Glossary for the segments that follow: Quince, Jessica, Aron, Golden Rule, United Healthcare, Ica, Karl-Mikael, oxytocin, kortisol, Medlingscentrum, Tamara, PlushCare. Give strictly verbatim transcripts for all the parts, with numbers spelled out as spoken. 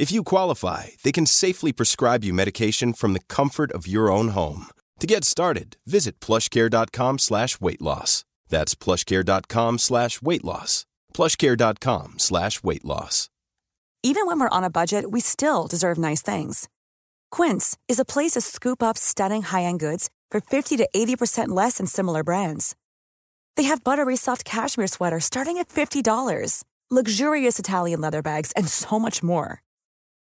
If you qualify, they can safely prescribe you medication from the comfort of your own home. To get started, visit plushcare.com slash weight loss. That's plushcare.com slash weight loss. plushcare.com slash weight loss. Even when we're on a budget, we still deserve nice things. Quince is a place to scoop up stunning high-end goods for fifty to eighty percent less than similar brands. They have buttery soft cashmere sweaters starting at fifty dollars, luxurious Italian leather bags, and so much more.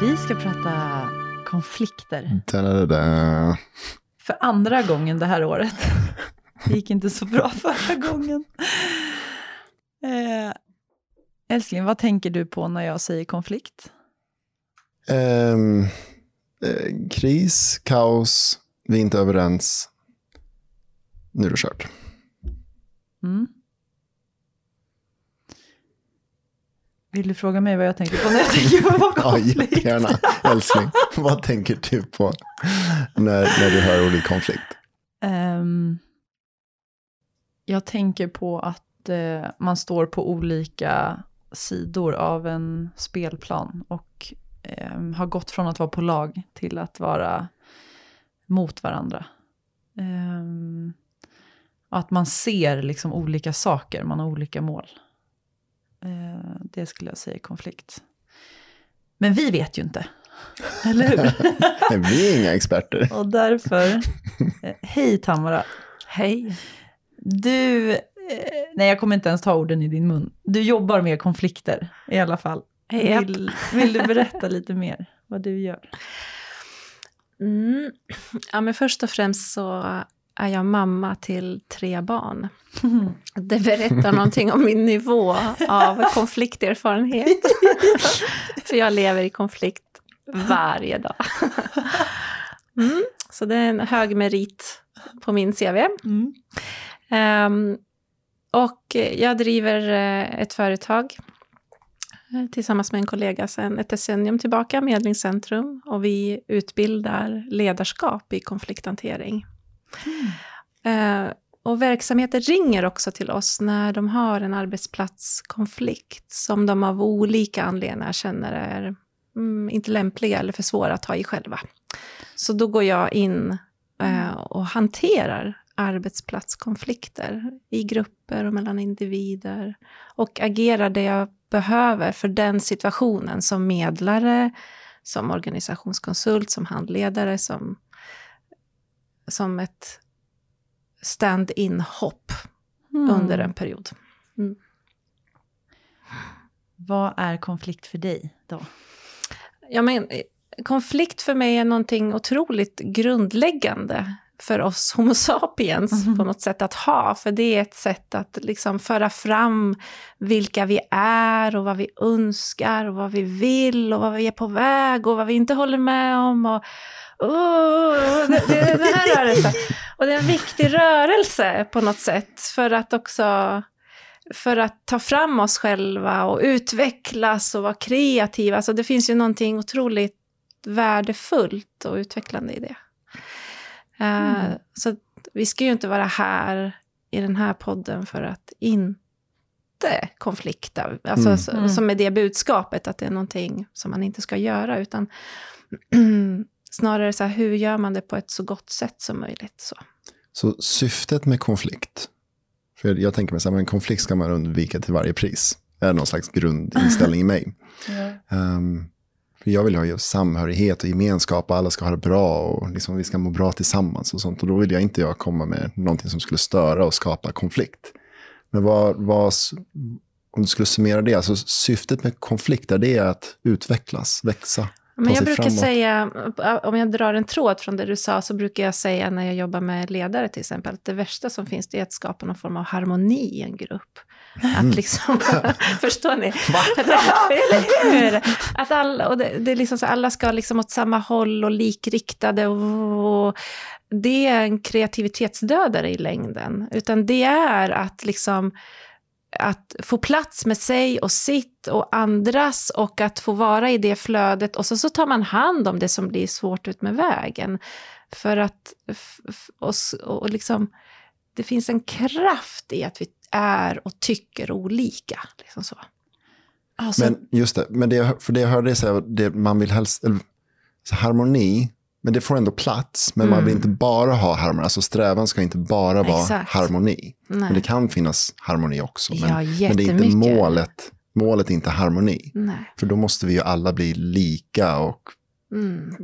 Vi ska prata konflikter. Ta-da-da. För andra gången det här året. Det gick inte så bra förra gången. Eh, älskling, vad tänker du på när jag säger konflikt? Um, eh, kris, kaos, vi är inte överens. Nu är det kört. Mm. Vill du fråga mig vad jag tänker på när jag tänker på konflikt? Ja, jättegärna. Älskling, vad tänker du på när, när du hör ordet konflikt? Um, jag tänker på att uh, man står på olika sidor av en spelplan och um, har gått från att vara på lag till att vara mot varandra. Um, att man ser liksom olika saker, man har olika mål. Det skulle jag säga konflikt. Men vi vet ju inte. Eller hur? Vi är inga experter. Och därför... Hej Tamara. Hej. Du... Nej, jag kommer inte ens ta orden i din mun. Du jobbar med konflikter i alla fall. Hey, vill, vill du berätta lite mer vad du gör? Mm. Ja, men först och främst så... är jag mamma till tre barn. Det berättar någonting om min nivå av konflikterfarenhet. För jag lever i konflikt varje dag. Mm, så det är en hög merit på min C V. Mm. Um, och jag driver ett företag tillsammans med en kollega sedan ett decennium tillbaka, Medlingscentrum. Och vi utbildar ledarskap i konflikthantering. Mm. Uh, och verksamheter ringer också till oss när de har en arbetsplatskonflikt som de av olika anledningar känner är mm, inte lämpliga eller för svåra att ta i själva. Så då går jag in uh, och hanterar arbetsplatskonflikter i grupper och mellan individer och agerar det jag behöver för den situationen som medlare, som organisationskonsult, som handledare, som som ett stand-in-hopp mm. under en period. Mm. Vad är konflikt för dig då? Ja, men, konflikt för mig är någonting otroligt grundläggande för oss homo sapiens mm. på något sätt att ha. För det är ett sätt att liksom föra fram vilka vi är och vad vi önskar och vad vi vill och vad vi är på väg och vad vi inte håller med om och Oh, det, det, den här rörelsen. Och det är en viktig rörelse på något sätt för att också för att ta fram oss själva och utvecklas och vara kreativa. Alltså det finns ju någonting otroligt värdefullt och utvecklande i det. Mm. Uh, så vi ska ju inte vara här i den här podden för att inte konflikta. Alltså mm. så, som är det budskapet att det är någonting som man inte ska göra. Utan snarare så här, hur gör man det på ett så gott sätt som möjligt? Så, så syftet med konflikt, för jag, jag tänker mig så här, men konflikt ska man undvika till varje pris. Är någon slags grundinställning i mig. Yeah. Um, för jag vill ha ju samhörighet och gemenskap och alla ska ha det bra och liksom vi ska må bra tillsammans och sånt. Och då vill jag inte jag komma med någonting som skulle störa och skapa konflikt. Men vad, vad, om du skulle summera det, alltså syftet med konflikter, det är att utvecklas, växa. Men jag brukar framåt. Säga, om jag drar en tråd från det du sa, så brukar jag säga när jag jobbar med ledare till exempel, att det värsta som finns det är att skapa någon form av harmoni i en grupp. Mm. Att liksom, förstår ni? Eller hur? Att alla, och det, det är liksom så, alla ska liksom åt samma håll och likriktade och, och det är en kreativitetsdödare i längden. Utan det är att liksom att få plats med sig och sitt och andras och att få vara i det flödet och så, så tar man hand om det som blir svårt ut med vägen för att och, och liksom det finns en kraft i att vi är och tycker olika liksom så. Alltså, men just det, men det, för det jag hörde så här, det man vill helst så harmoni, men det får ändå plats, men mm. man vill inte bara ha harmoni. Alltså strävan ska inte bara vara exakt. Harmoni. Nej. Men det kan finnas harmoni också. Men, ja, men det är inte målet. Målet är inte harmoni. Nej. För då måste vi ju alla bli lika och mm.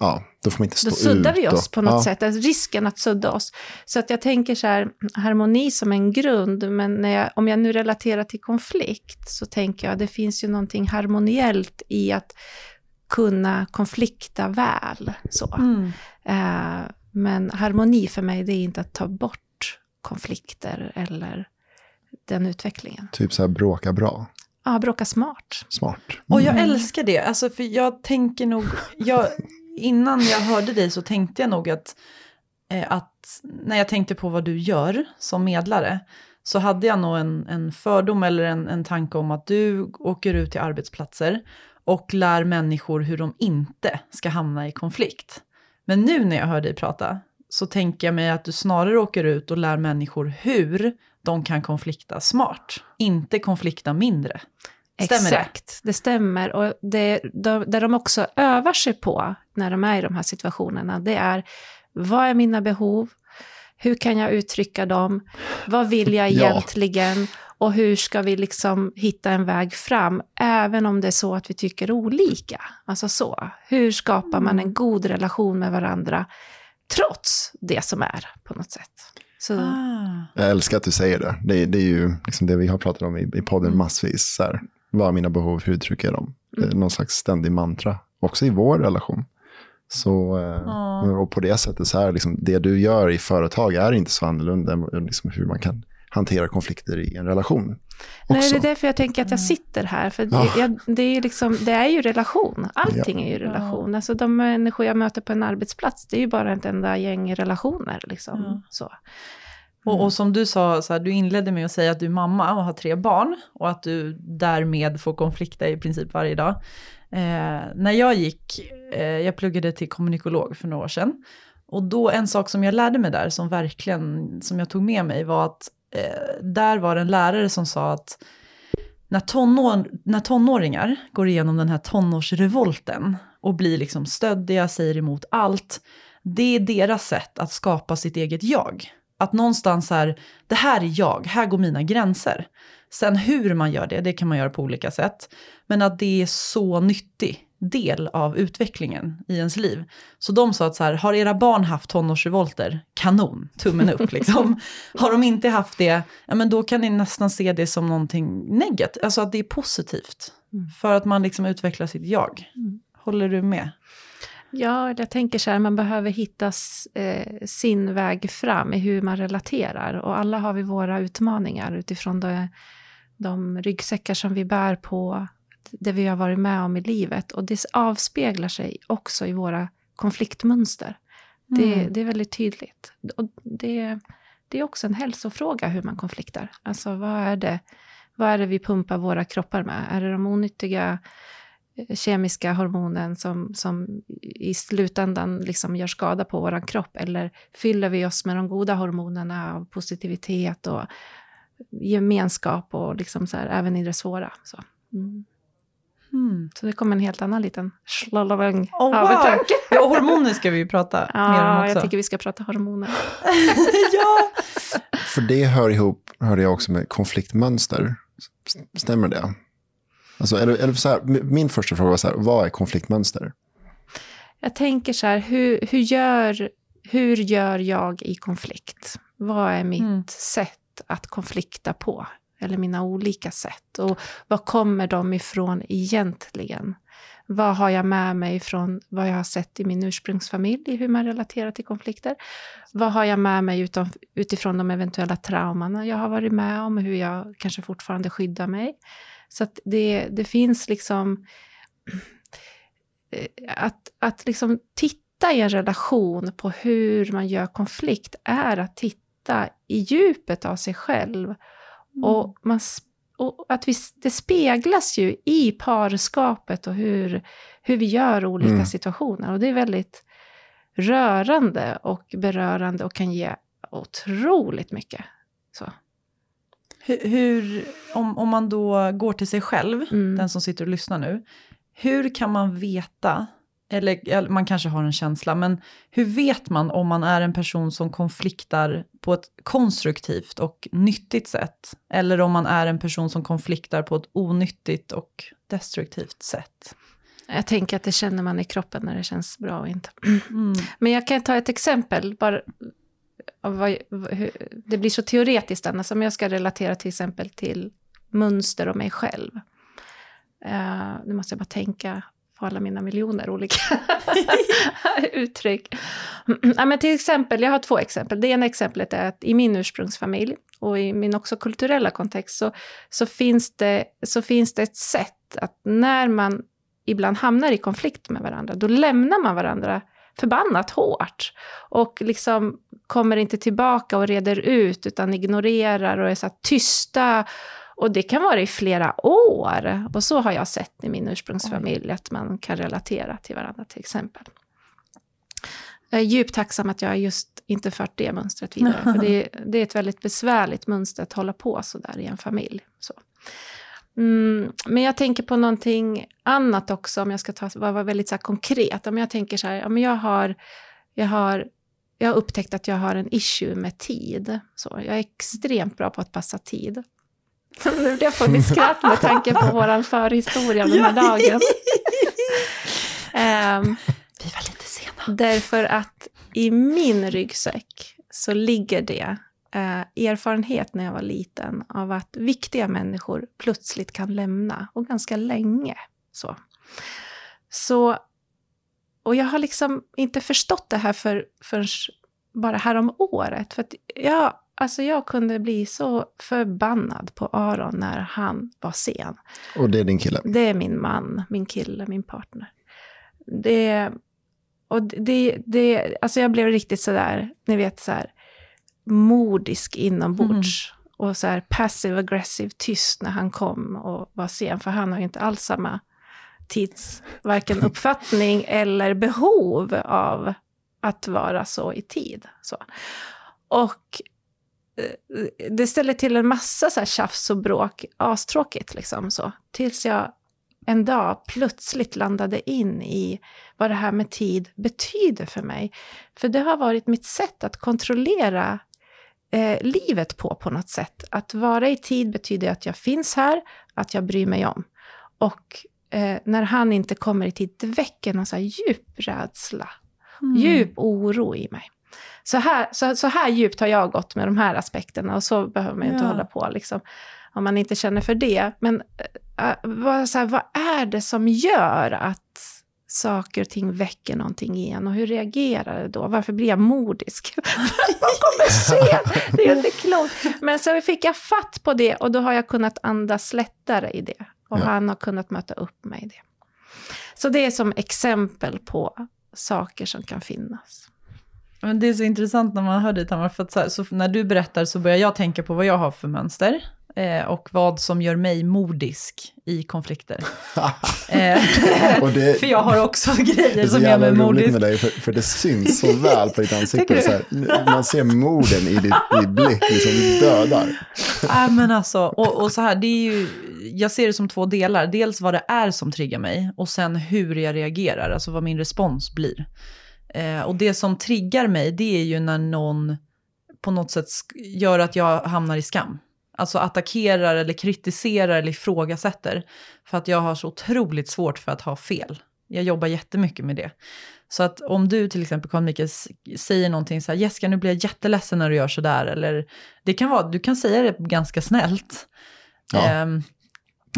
ja, då får man inte stå ut. Då suddar ut vi oss och, på något ja. Sätt. Alltså, risken att sudda oss. Så att jag tänker så här, harmoni som en grund. Men när jag, om jag nu relaterar till konflikt så tänker jag att det finns ju någonting harmoniellt i att kunna konflikta väl. Så. Mm. Eh, men harmoni för mig, det är inte att ta bort konflikter eller den utvecklingen. Typ så här bråka bra. Ja, bråka smart. Smart. Mm. Och jag älskar det. Alltså, för jag tänker nog... Jag, innan jag hörde dig så tänkte jag nog att, eh, att... När jag tänkte på vad du gör som medlare så hade jag nog en, en fördom eller en, en tanke om att du åker ut till arbetsplatser och lär människor hur de inte ska hamna i konflikt. Men nu när jag hör dig prata så tänker jag mig att du snarare åker ut och lär människor hur de kan konflikta smart. Inte konflikta mindre. Stämmer det? Exakt, det stämmer. Och det de, där de också övar sig på när de är i de här situationerna, det är vad är mina behov? Hur kan jag uttrycka dem? Vad vill jag egentligen? Ja. Och hur ska vi liksom hitta en väg fram, även om det är så att vi tycker olika. Alltså så, hur skapar man en god relation med varandra trots det som är på något sätt. Så. Ah. Jag älskar att du säger det. Det, det är ju liksom det vi har pratat om i, i podden massvis. Så här, vad är mina behov, hur uttrycker jag dem? Mm. Någon slags ständig mantra, också i vår relation. Så, ah. Och på det sättet så här, liksom, det du gör i företag är inte så annorlunda än liksom, hur man kan hantera konflikter i en relation. Också. Nej, det är därför jag tänker att jag sitter här. För det, ah. jag, det, är, liksom, det är ju relation. Allting ja. Är ju relation. Alltså de människor jag möter på en arbetsplats, det är ju bara ett enda gäng relationer. Liksom. Ja. Så. Mm. Och, och som du sa, så här, du inledde med att säga att du är mamma och har tre barn. Och att du därmed får konflikter i princip varje dag. Eh, när jag gick, eh, jag pluggade till kommunikolog för några år sedan. Och då en sak som jag lärde mig där, som verkligen, som jag tog med mig var att där var en lärare som sa att när, tonår, när tonåringar går igenom den här tonårsrevolten och blir liksom stöddiga, säger emot allt, det är deras sätt att skapa sitt eget jag. Att någonstans här, det här är jag, här går mina gränser. Sen hur man gör det, det kan man göra på olika sätt. Men att det är så nyttig del av utvecklingen i ens liv. Så de sa att så här, har era barn haft tonårsrevolter? Kanon, tummen upp liksom. Har de inte haft det, ja, men då kan ni nästan se det som någonting negativt. Alltså att det är positivt. Mm. För att man liksom utvecklar sitt jag. Mm. Håller du med? Ja, jag tänker så här, man behöver hitta eh, sin väg fram i hur man relaterar. Och alla har vi våra utmaningar utifrån de, de ryggsäckar som vi bär på, det vi har varit med om i livet. Och det avspeglar sig också i våra konfliktmönster. Det, mm. det är väldigt tydligt. Och det, det är också en hälsofråga hur man konfliktar. Alltså vad är det, vad är det vi pumpar våra kroppar med? Är det de onyttiga kemiska hormonen som, som i slutändan liksom gör skada på vår kropp, eller fyller vi oss med de goda hormonerna av positivitet och gemenskap och liksom så här, även i det svåra så. Mm. Mm. Så det kommer en helt annan liten slalom. Oh, wow. Ja, och hormoner ska vi ju prata ja, mer om också. Ja, jag tycker vi ska prata hormoner. Ja. För det hör ihop, hörde jag också, med konfliktmönster. Stämmer det? Alltså, eller, eller så här, min första fråga var så här, vad är konfliktmönster? Jag tänker så här, hur, hur, gör, hur gör jag i konflikt? Vad är mitt mm. sätt att konflikta på? Eller mina olika sätt. Och vad kommer de ifrån egentligen? Vad har jag med mig från vad jag har sett i min ursprungsfamilj, i hur man relaterar till konflikter? Vad har jag med mig utom, utifrån de eventuella trauman jag har varit med om, hur jag kanske fortfarande skyddar mig? Så att det, det finns liksom att, att liksom titta i en relation på hur man gör konflikt är att titta i djupet av sig själv. Mm. Och, man, och att vi, det speglas ju i parskapet och hur, hur vi gör olika mm. situationer. Och det är väldigt rörande och berörande och kan ge otroligt mycket. Så. Hur, hur, om, om man då går till sig själv, mm. den som sitter och lyssnar nu. Hur kan man veta, eller, eller man kanske har en känsla, men hur vet man om man är en person som konfliktar på ett konstruktivt och nyttigt sätt? Eller om man är en person som konfliktar på ett onyttigt och destruktivt sätt? Jag tänker att det känner man i kroppen när det känns bra och inte. Mm. Men jag kan ta ett exempel, bara... Vad, hur, det blir så teoretiskt annars, alltså om jag ska relatera till exempel till mönster och mig själv. Uh, nu måste jag bara tänka på alla mina miljoner olika uttryck. Ja, men till exempel, jag har två exempel. Det ena exemplet är att i min ursprungsfamilj och i min också kulturella kontext så, så, finns, det, så finns det ett sätt att när man ibland hamnar i konflikt med varandra, då lämnar man varandra förbannat hårt och liksom kommer inte tillbaka och reder ut utan ignorerar och är så tysta, och det kan vara i flera år, och så har jag sett i min ursprungsfamilj att man kan relatera till varandra till exempel. Jag är djupt tacksam att jag just inte fört det mönstret vidare, för det, det är ett väldigt besvärligt mönster att hålla på så där i en familj så. Mm, men jag tänker på någonting annat också, om jag ska ta, vara väldigt så här konkret. Om jag tänker så här, om jag har, jag har jag har upptäckt att jag har en issue med tid. Så jag är extremt bra på att passa tid. Nu blev jag på mitt skratt med tanke på våran förhistoria den här dagen. um, Vi var lite sena. Därför att i min ryggsäck så ligger det Uh, erfarenhet när jag var liten av att viktiga människor plötsligt kan lämna, och ganska länge så. Så, och jag har liksom inte förstått det här för, för bara här om året, för att jag, alltså jag kunde bli så förbannad på Aron när han var sen. Och det är din kille? Det är min man, min kille, min partner. Det, och det, det alltså jag blev riktigt så där, ni vet så här, modisk inombords mm. och så här passive aggressive, tyst när han kom och var sen, för han har ju inte alls samma tids varken uppfattning eller behov av att vara så i tid så. Och det ställer till en massa så här tjafs och bråk, astråkigt liksom så, tills jag en dag plötsligt landade in i vad det här med tid betyder för mig, för det har varit mitt sätt att kontrollera Eh, livet på på något sätt. Att vara i tid betyder att jag finns här, att jag bryr mig om. Och eh, när han inte kommer i tid, det väcker någon så här djup rädsla, mm. djup oro i mig. Så här, så, så här djupt har jag gått med de här aspekterna, och så behöver man ju inte ja. hålla på liksom, om man inte känner för det. Men äh, vad, så här, vad är det som gör att saker och ting väcker någonting igen, och hur reagerar det då? Varför blir jag modisk? Vad kommer se? Det är inte klokt. Men så fick jag fatt på det, och då har jag kunnat andas lättare i det, och ja. han har kunnat möta upp mig i det. Så det är som exempel på saker som kan finnas. Men det är så intressant när man hör det, Tamara, för att så här, så när du berättar så börjar jag tänka på vad jag har för mönster. eh, och vad som gör mig modisk i konflikter. eh, och det, för jag har också grejer som gör mig modisk. Med dig, för, för det syns så väl på ditt ansikte. Så här, man ser moden i ditt blick, liksom du dödar. Nej, men alltså, och, och så här, det är ju, jag ser det som två delar. Dels vad det är som triggar mig och sen hur jag reagerar, alltså vad min respons blir. Eh, och det som triggar mig, det är ju när någon på något sätt gör att jag hamnar i skam. Alltså attackerar eller kritiserar eller ifrågasätter. För att jag har så otroligt svårt för att ha fel. Jag jobbar jättemycket med det. Så att om du till exempel, Karl-Mikael, säger någonting så här: Jessica, nu blir jag jätteledsen när du gör sådär. Eller det kan vara, du kan säga det ganska snällt. Ja. Eh,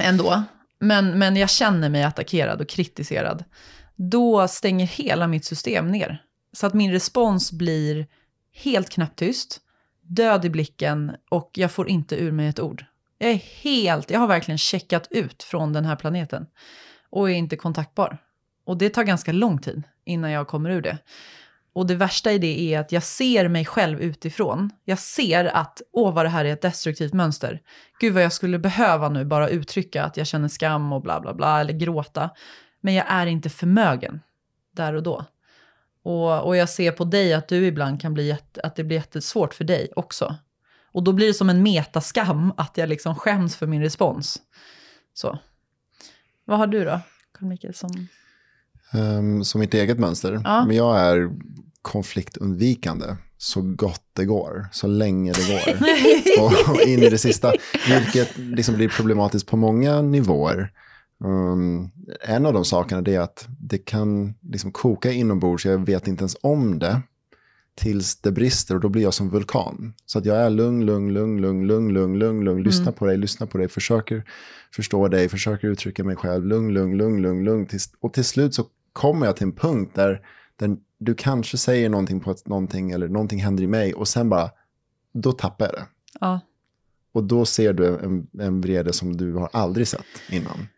ändå. Men, men jag känner mig attackerad och kritiserad. Då stänger hela mitt system ner. Så att min respons blir helt knäpptyst, död i blicken och jag får inte ur mig ett ord. Jag är helt, jag har verkligen checkat ut från den här planeten och är inte kontaktbar. Och det tar ganska lång tid innan jag kommer ur det. Och det värsta i det är att jag ser mig själv utifrån. Jag ser att, åh vad det här är ett destruktivt mönster. Gud vad jag skulle behöva nu bara uttrycka att jag känner skam och bla bla bla eller gråta. Men jag är inte förmögen där och då. Och, och jag ser på dig att du ibland kan bli jätte, att det blir jättesvårt för dig också. Och då blir det som en metaskam att jag liksom skäms för min respons. Så. Vad har du då, Karl-Mikael, som... Um, som mitt eget mönster. Ja. Men jag är konfliktundvikande så gott det går. Så länge det går. och, och in i det sista. Vilket liksom blir problematiskt på många nivåer. Um, en av de sakerna är att det kan liksom koka inombords, jag vet inte ens om det tills det brister och då blir jag som vulkan. Så att jag är lugn, lugn, lugn, lugn, lugn, lugn, lugn, lugn. Lyssna mm. på dig, lyssna på dig, försöker förstå dig, försöker uttrycka mig själv, lugn, lugn, lugn, lugn, lugn. Och till slut så kommer jag till en punkt där, där du kanske säger någonting på ett, någonting eller någonting händer i mig och sen bara, då tappar jag det. Ja. Och då ser du en, en vrede som du har aldrig sett innan.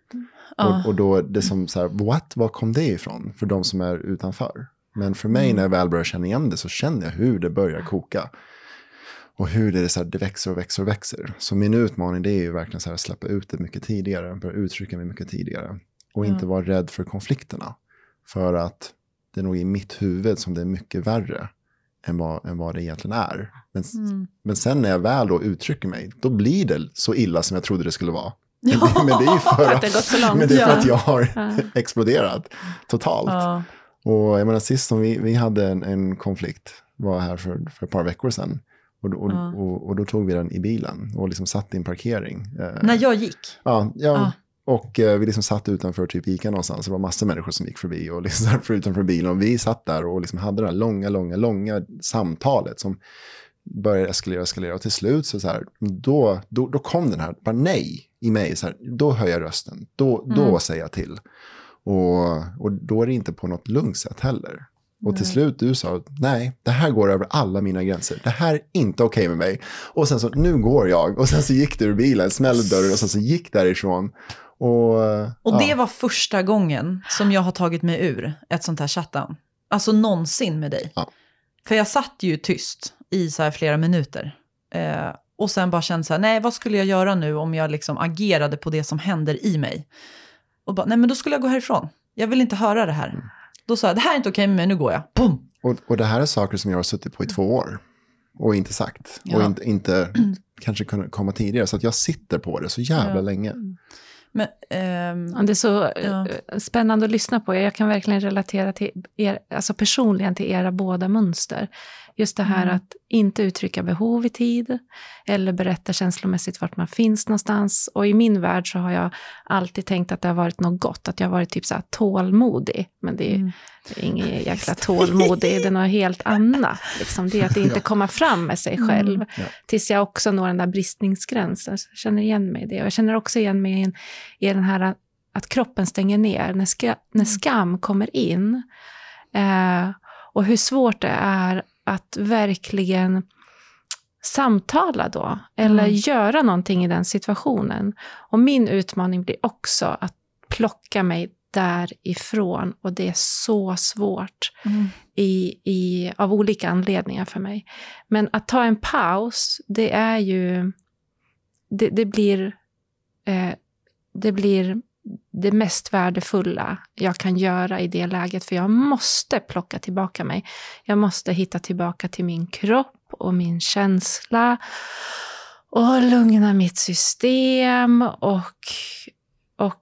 Och, och då det som så här, what, var kom det ifrån för de som är utanför? Men för mig när jag väl börjar känna igen det så känner jag hur det börjar koka. Och hur det, är så här, det växer och växer och växer. Så min utmaning det är ju verkligen så här, släppa ut det mycket tidigare. Börja uttrycka mig mycket tidigare. Och inte vara rädd för konflikterna. För att det är nog i mitt huvud som det är mycket värre än vad, än vad det egentligen är. Men, mm. men sen när jag väl då uttrycker mig, då blir det så illa som jag trodde det skulle vara. Men det är ju för att, att, men det är för att jag har ja. exploderat totalt. Ja. Och jag menar sist som vi, vi hade en, en konflikt var här för, för ett par veckor sedan. Och, och, ja. och, och då tog vi den i bilen och liksom satt i en parkering. När jag gick? Ja, ja, ja. Och eh, vi liksom satt utanför typ Ica någonstans. Det var massor människor som gick förbi och liksom utanför bilen. Och vi satt där och liksom hade det här långa, långa, långa samtalet som började eskalera, eskalera. Och till slut så, så här, då, då, då kom den här, bara nej. I mig, så här, då höjer jag rösten. Då, mm. då säger jag till. Och, och då är det inte på något lugnt sätt heller. Och mm. till slut du sa, nej, det här går över alla mina gränser. Det här är inte okej med mig. Och sen så, nu går jag. Och sen så gick du ur bilen, smällde dörren och sen så gick därifrån. Och, och det ja. var första gången som jag har tagit mig ur ett sånt här chatten. Alltså någonsin med dig. Ja. För jag satt ju tyst i så här flera minuter. Eh, Och sen bara kände så här, nej vad skulle jag göra nu om jag liksom agerade på det som händer i mig? Och bara, nej men då skulle jag gå härifrån. Jag vill inte höra det här. Mm. Då sa jag, det här är inte okej med mig, nu går jag. Boom! Och, och det här är saker som jag har suttit på i två år. Och inte sagt. Ja. Och inte, inte kanske kunna komma tidigare. Så att jag sitter på det så jävla ja. länge. Men, ehm, ja, det är så ja. spännande att lyssna på. Jag kan verkligen relatera till er, alltså personligen till era båda mönster. Just det här mm. att inte uttrycka behov i tid eller berätta känslomässigt vart man finns någonstans. Och i min värld så har jag alltid tänkt att det har varit något gott. Att jag har varit typ så här tålmodig. Men det är, mm. det är inget jäkla tålmodig. Det är något helt annat. Liksom. Det är att inte komma fram med sig själv. Mm. Ja. Tills jag också når den där bristningsgränsen. Så jag känner igen mig i det. Och jag känner också igen mig i, en, i den här att kroppen stänger ner. När, ska, när skam kommer in. Eh, och hur svårt det är att verkligen samtala då. Eller mm. göra någonting i den situationen. Och min utmaning blir också att plocka mig därifrån. Och det är så svårt. Mm. I, i, av olika anledningar för mig. Men att ta en paus. Det är ju det, det blir eh, det blir det mest värdefulla jag kan göra i det läget, för jag måste plocka tillbaka mig. Jag måste hitta tillbaka till min kropp och min känsla och lugna mitt system och och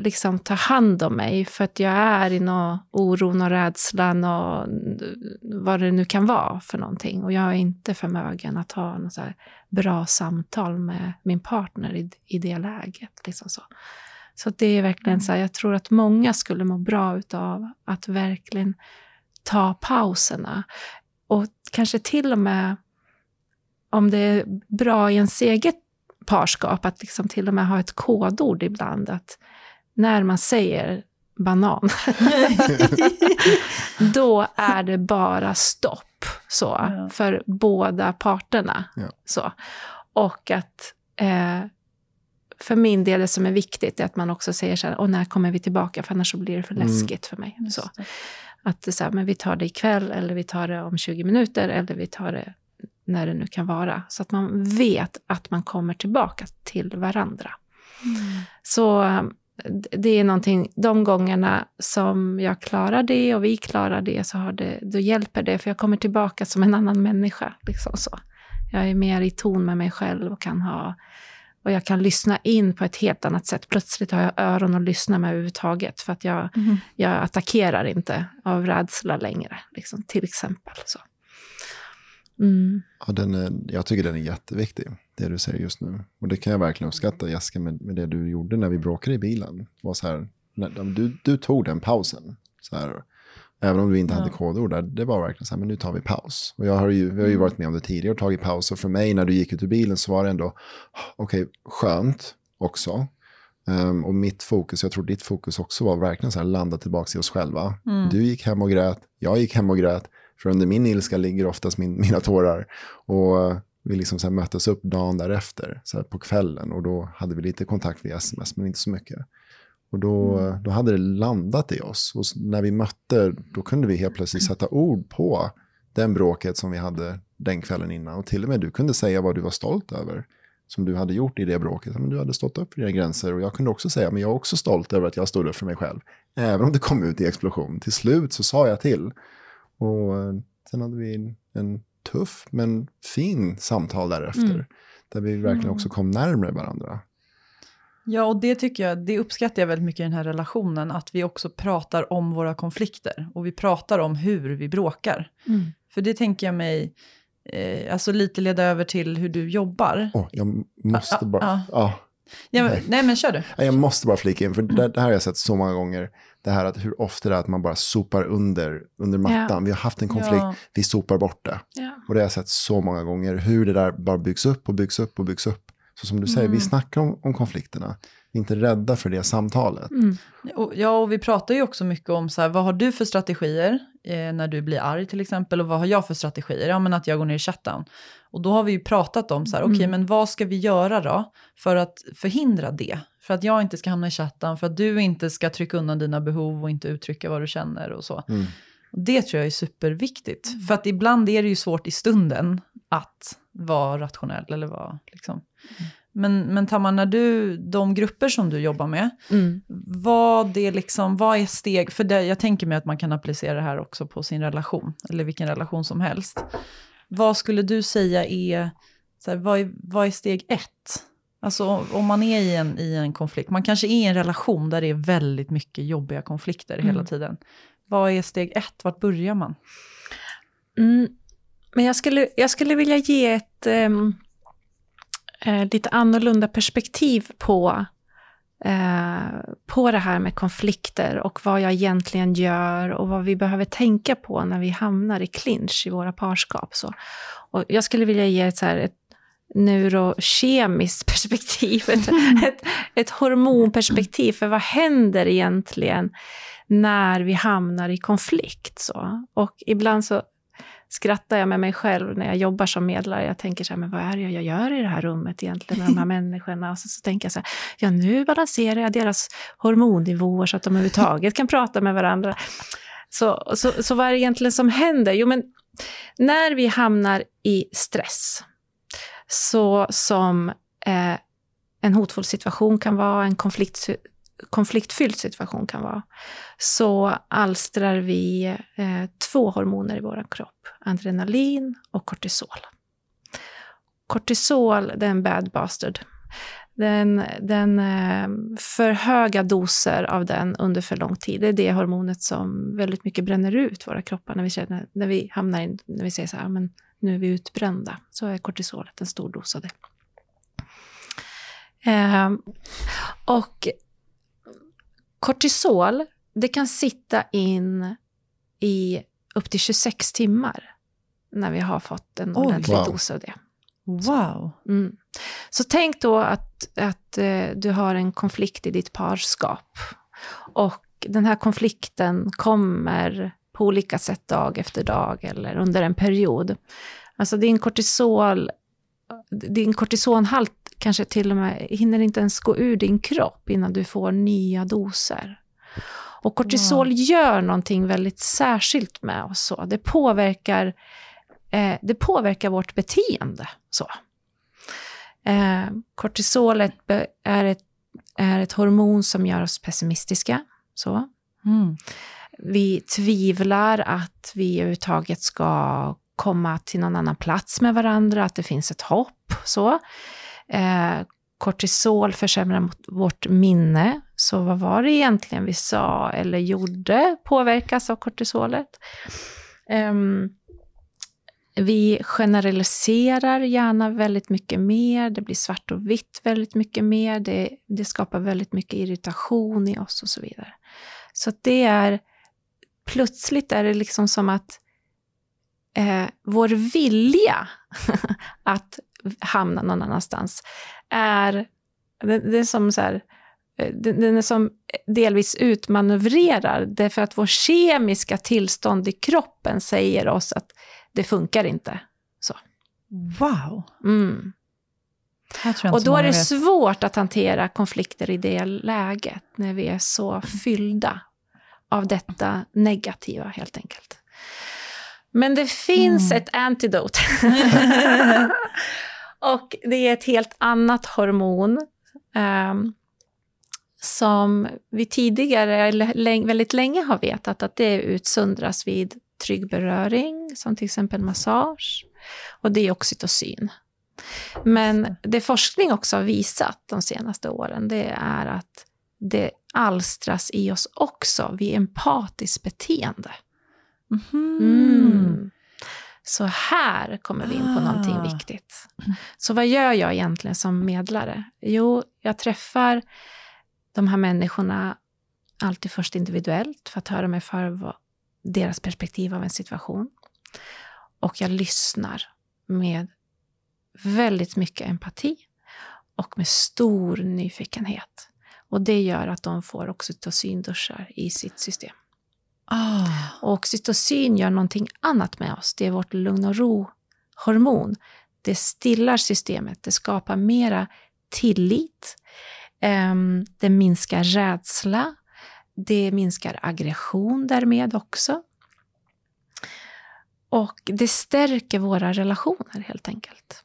liksom ta hand om mig, för att jag är i någon oron och rädslan och vad det nu kan vara för någonting, och jag är inte förmögen att ha något så här bra samtal med min partner i, i det läget liksom så. Så det är verkligen så här, jag tror att många skulle må bra utav att verkligen ta pauserna, och kanske till och med om det är bra i ens eget parskap att liksom till och med ha ett kodord ibland, att när man säger banan då är det bara stopp så, ja. För båda parterna, ja. Så. Och att eh, för min del det som är viktigt är att man också säger så här, och när kommer vi tillbaka, för annars så blir det för läskigt för mig. Så. Att det så här, men vi tar det ikväll, eller vi tar det om tjugo minuter, eller vi tar det när det nu kan vara, så att man vet att man kommer tillbaka till varandra. Mm. Så det är någonting, de gångerna som jag klarar det och vi klarar det, så har det, då hjälper det, för jag kommer tillbaka som en annan människa liksom så. Jag är mer i ton med mig själv och kan ha, och jag kan lyssna in på ett helt annat sätt. Plötsligt har jag öron och lyssnar med överhuvudtaget, för att jag, mm. jag attackerar inte av rädsla längre liksom, till exempel så. Mm. Ja, den är, jag tycker den är jätteviktig, det du säger just nu, och det kan jag verkligen uppskatta, Jessica, med, med det du gjorde när vi bråkade i bilen. Var så här, när, du, du tog den pausen så här, även om vi inte ja. hade kodord där, det var verkligen så här, men nu tar vi paus, och jag har ju, jag har ju varit med om det tidigare och tagit paus, och för mig när du gick ut ur bilen så var det ändå okej, okay, skönt också. Um, och mitt fokus, jag tror ditt fokus också var verkligen så här, landa tillbaka till oss själva. Mm. Du gick hem och grät, jag gick hem och grät. För under min ilska ligger oftast min, mina tårar. Och vi liksom så här möttes upp dagen därefter. Så här på kvällen. Och då hade vi lite kontakt via sms. Men inte så mycket. Och då, mm. då hade det landat i oss. Och när vi mötte. Då kunde vi helt plötsligt sätta ord på. Den bråket som vi hade den kvällen innan. Och till och med du kunde säga vad du var stolt över. Som du hade gjort i det bråket. Men du hade stått upp för dina gränser. Och jag kunde också säga. Men jag är också stolt över att jag stod upp för mig själv. Även om det kom ut i explosion. Till slut så sa jag till. Och sen hade vi en, en tuff men fin samtal därefter. Mm. Där vi verkligen också kom närmare varandra. Ja, och det tycker jag, det uppskattar jag väldigt mycket i den här relationen. Att vi också pratar om våra konflikter. Och vi pratar om hur vi bråkar. Mm. För det tänker jag mig, eh, alltså lite leda över till hur du jobbar. Åh, oh, jag måste ah, bara... Ah. Ah. Ja, men, nej. nej men kör du. Jag måste bara flika in, för det, det här har jag sett så många gånger, det här att hur ofta det är att man bara sopar under under mattan, ja. Vi har haft en konflikt, ja. Vi sopar bort det, ja. Och det har jag sett så många gånger, hur det där bara byggs upp och byggs upp och byggs upp. Så som du säger, mm. vi snackar om, om konflikterna, vi är inte rädda för det samtalet. Mm. Och, ja, och vi pratar ju också mycket om så här, vad har du för strategier eh, när du blir arg till exempel, och vad har jag för strategier? Ja, men att jag går ner i chatten. Och då har vi ju pratat om så här, mm. okej, men vad ska vi göra då för att förhindra det? För att jag inte ska hamna i chatten, för att du inte ska trycka undan dina behov och inte uttrycka vad du känner och så. Mm. Och det tror jag är superviktigt. Mm. För att ibland är det ju svårt i stunden att vara rationell eller vara liksom... Mm. Men, men Tamara, när du, de grupper som du jobbar med, mm. vad, det liksom, vad är steg? För det, jag tänker mig att man kan applicera det här också på sin relation, eller vilken relation som helst. Vad skulle du säga är, så här, vad är, vad är steg ett? Alltså om man är i en, i en konflikt, man kanske är i en relation där det är väldigt mycket jobbiga konflikter mm. hela tiden. Vad är steg ett? Vart börjar man? Mm. Men jag skulle, jag skulle vilja ge ett... Um... Eh, lite annorlunda perspektiv på, eh, på det här med konflikter och vad jag egentligen gör och vad vi behöver tänka på när vi hamnar i clinch i våra parskap. Så. Och jag skulle vilja ge ett, så här, ett neurokemiskt perspektiv, ett, ett, ett hormonperspektiv för vad händer egentligen när vi hamnar i konflikt. Så. Och ibland så skrattar jag med mig själv när jag jobbar som medlare. Jag tänker så här, men vad är det jag gör i det här rummet egentligen med de här människorna? Och så, så tänker jag så här, ja, nu balanserar jag deras hormonnivåer så att de överhuvudtaget kan prata med varandra. Så, så, så vad är det egentligen som händer? Jo, men när vi hamnar i stress så som eh, en hotfull situation kan vara, en konflikt, konfliktfylld situation kan vara, så alstrar vi eh, två hormoner i vår kropp, adrenalin och kortisol. Kortisol, det är en bad bastard. Den, den för höga doser av den under för lång tid. Det är det hormonet som väldigt mycket bränner ut våra kroppar när vi känner, när vi hamnar in, när vi säger så här, men nu är vi utbrända. Så är kortisolet en stor dos av det. Eh, och kortisol, det kan sitta in i upp till tjugosex timmar när vi har fått en ordentlig oh, wow. dos av det. Wow. Mm. Så tänk då att, att eh, du har en konflikt i ditt parskap, och den här konflikten kommer på olika sätt dag efter dag eller under en period. Alltså din kortisol, din kortisonhalt kanske till och med hinner inte ens gå ur din kropp innan du får nya doser. Och kortisol wow. gör någonting väldigt särskilt med oss. Så. Det påverkar eh, det påverkar vårt beteende så. Eh, kortisolet be- är, ett, är ett hormon som gör oss pessimistiska. Så. Mm. Vi tvivlar att vi överhuvudtaget ska komma till någon annan plats med varandra, att det finns ett hopp. Så. Eh, kortisol försämrar vårt minne. Så vad var det egentligen vi sa eller gjorde påverkas av kortisolet? Eh, Vi generaliserar gärna väldigt mycket mer. Det blir svart och vitt väldigt mycket mer. Det, det skapar väldigt mycket irritation i oss och så vidare. Så det är, plötsligt är det liksom som att eh, vår vilja att hamna någon annanstans är, det, det är som så här, den är som delvis utmanövrerar. Det är för att vår kemiska tillstånd i kroppen säger oss att det funkar inte. Så. Wow. Mm. Och då är det vet. svårt att hantera konflikter i det läget. När vi är så mm. fyllda av detta negativa helt enkelt. Men det finns mm. ett antidote. Och det är ett helt annat hormon. Um, som vi tidigare eller väldigt länge har vetat att det utsöndras vid trygg beröring, som till exempel massage, och det är oxytocin. Men det forskning också har visat de senaste åren, det är att det alstras i oss också vid empatiskt beteende. Mm. Mm. Så här kommer vi in på ah. någonting viktigt. Så vad gör jag egentligen som medlare? Jo, jag träffar de här människorna alltid först individuellt för att höra mig för vad deras perspektiv av en situation. Och jag lyssnar med väldigt mycket empati och med stor nyfikenhet. Och det gör att de får oxytocinduschar i sitt system. Oh. Och oxytocin gör någonting annat med oss. Det är vårt lugn och ro-hormon. Det stillar systemet. Det skapar mera tillit. Um, det minskar rädsla. Det minskar aggression därmed också. Och det stärker våra relationer helt enkelt.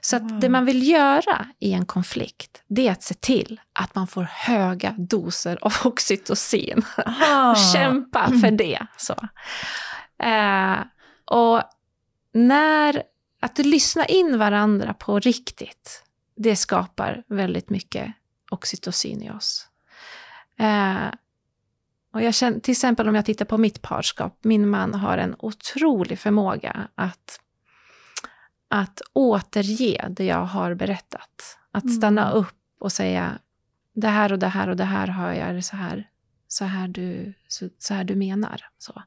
Så att wow. det man vill göra i en konflikt, det är att se till att man får höga doser av oxytocin. Ah. Och kämpa för det. Så. Uh, och när, att lyssna in varandra på riktigt, det skapar väldigt mycket oxytocin i oss. Eh, och jag känner, till exempel om jag tittar på mitt parskap, min man har en otrolig förmåga att, att återge det jag har berättat. Att mm. stanna upp och säga, det här och det här och det här hör jag, så här, så här, du, så, så här du menar. Så.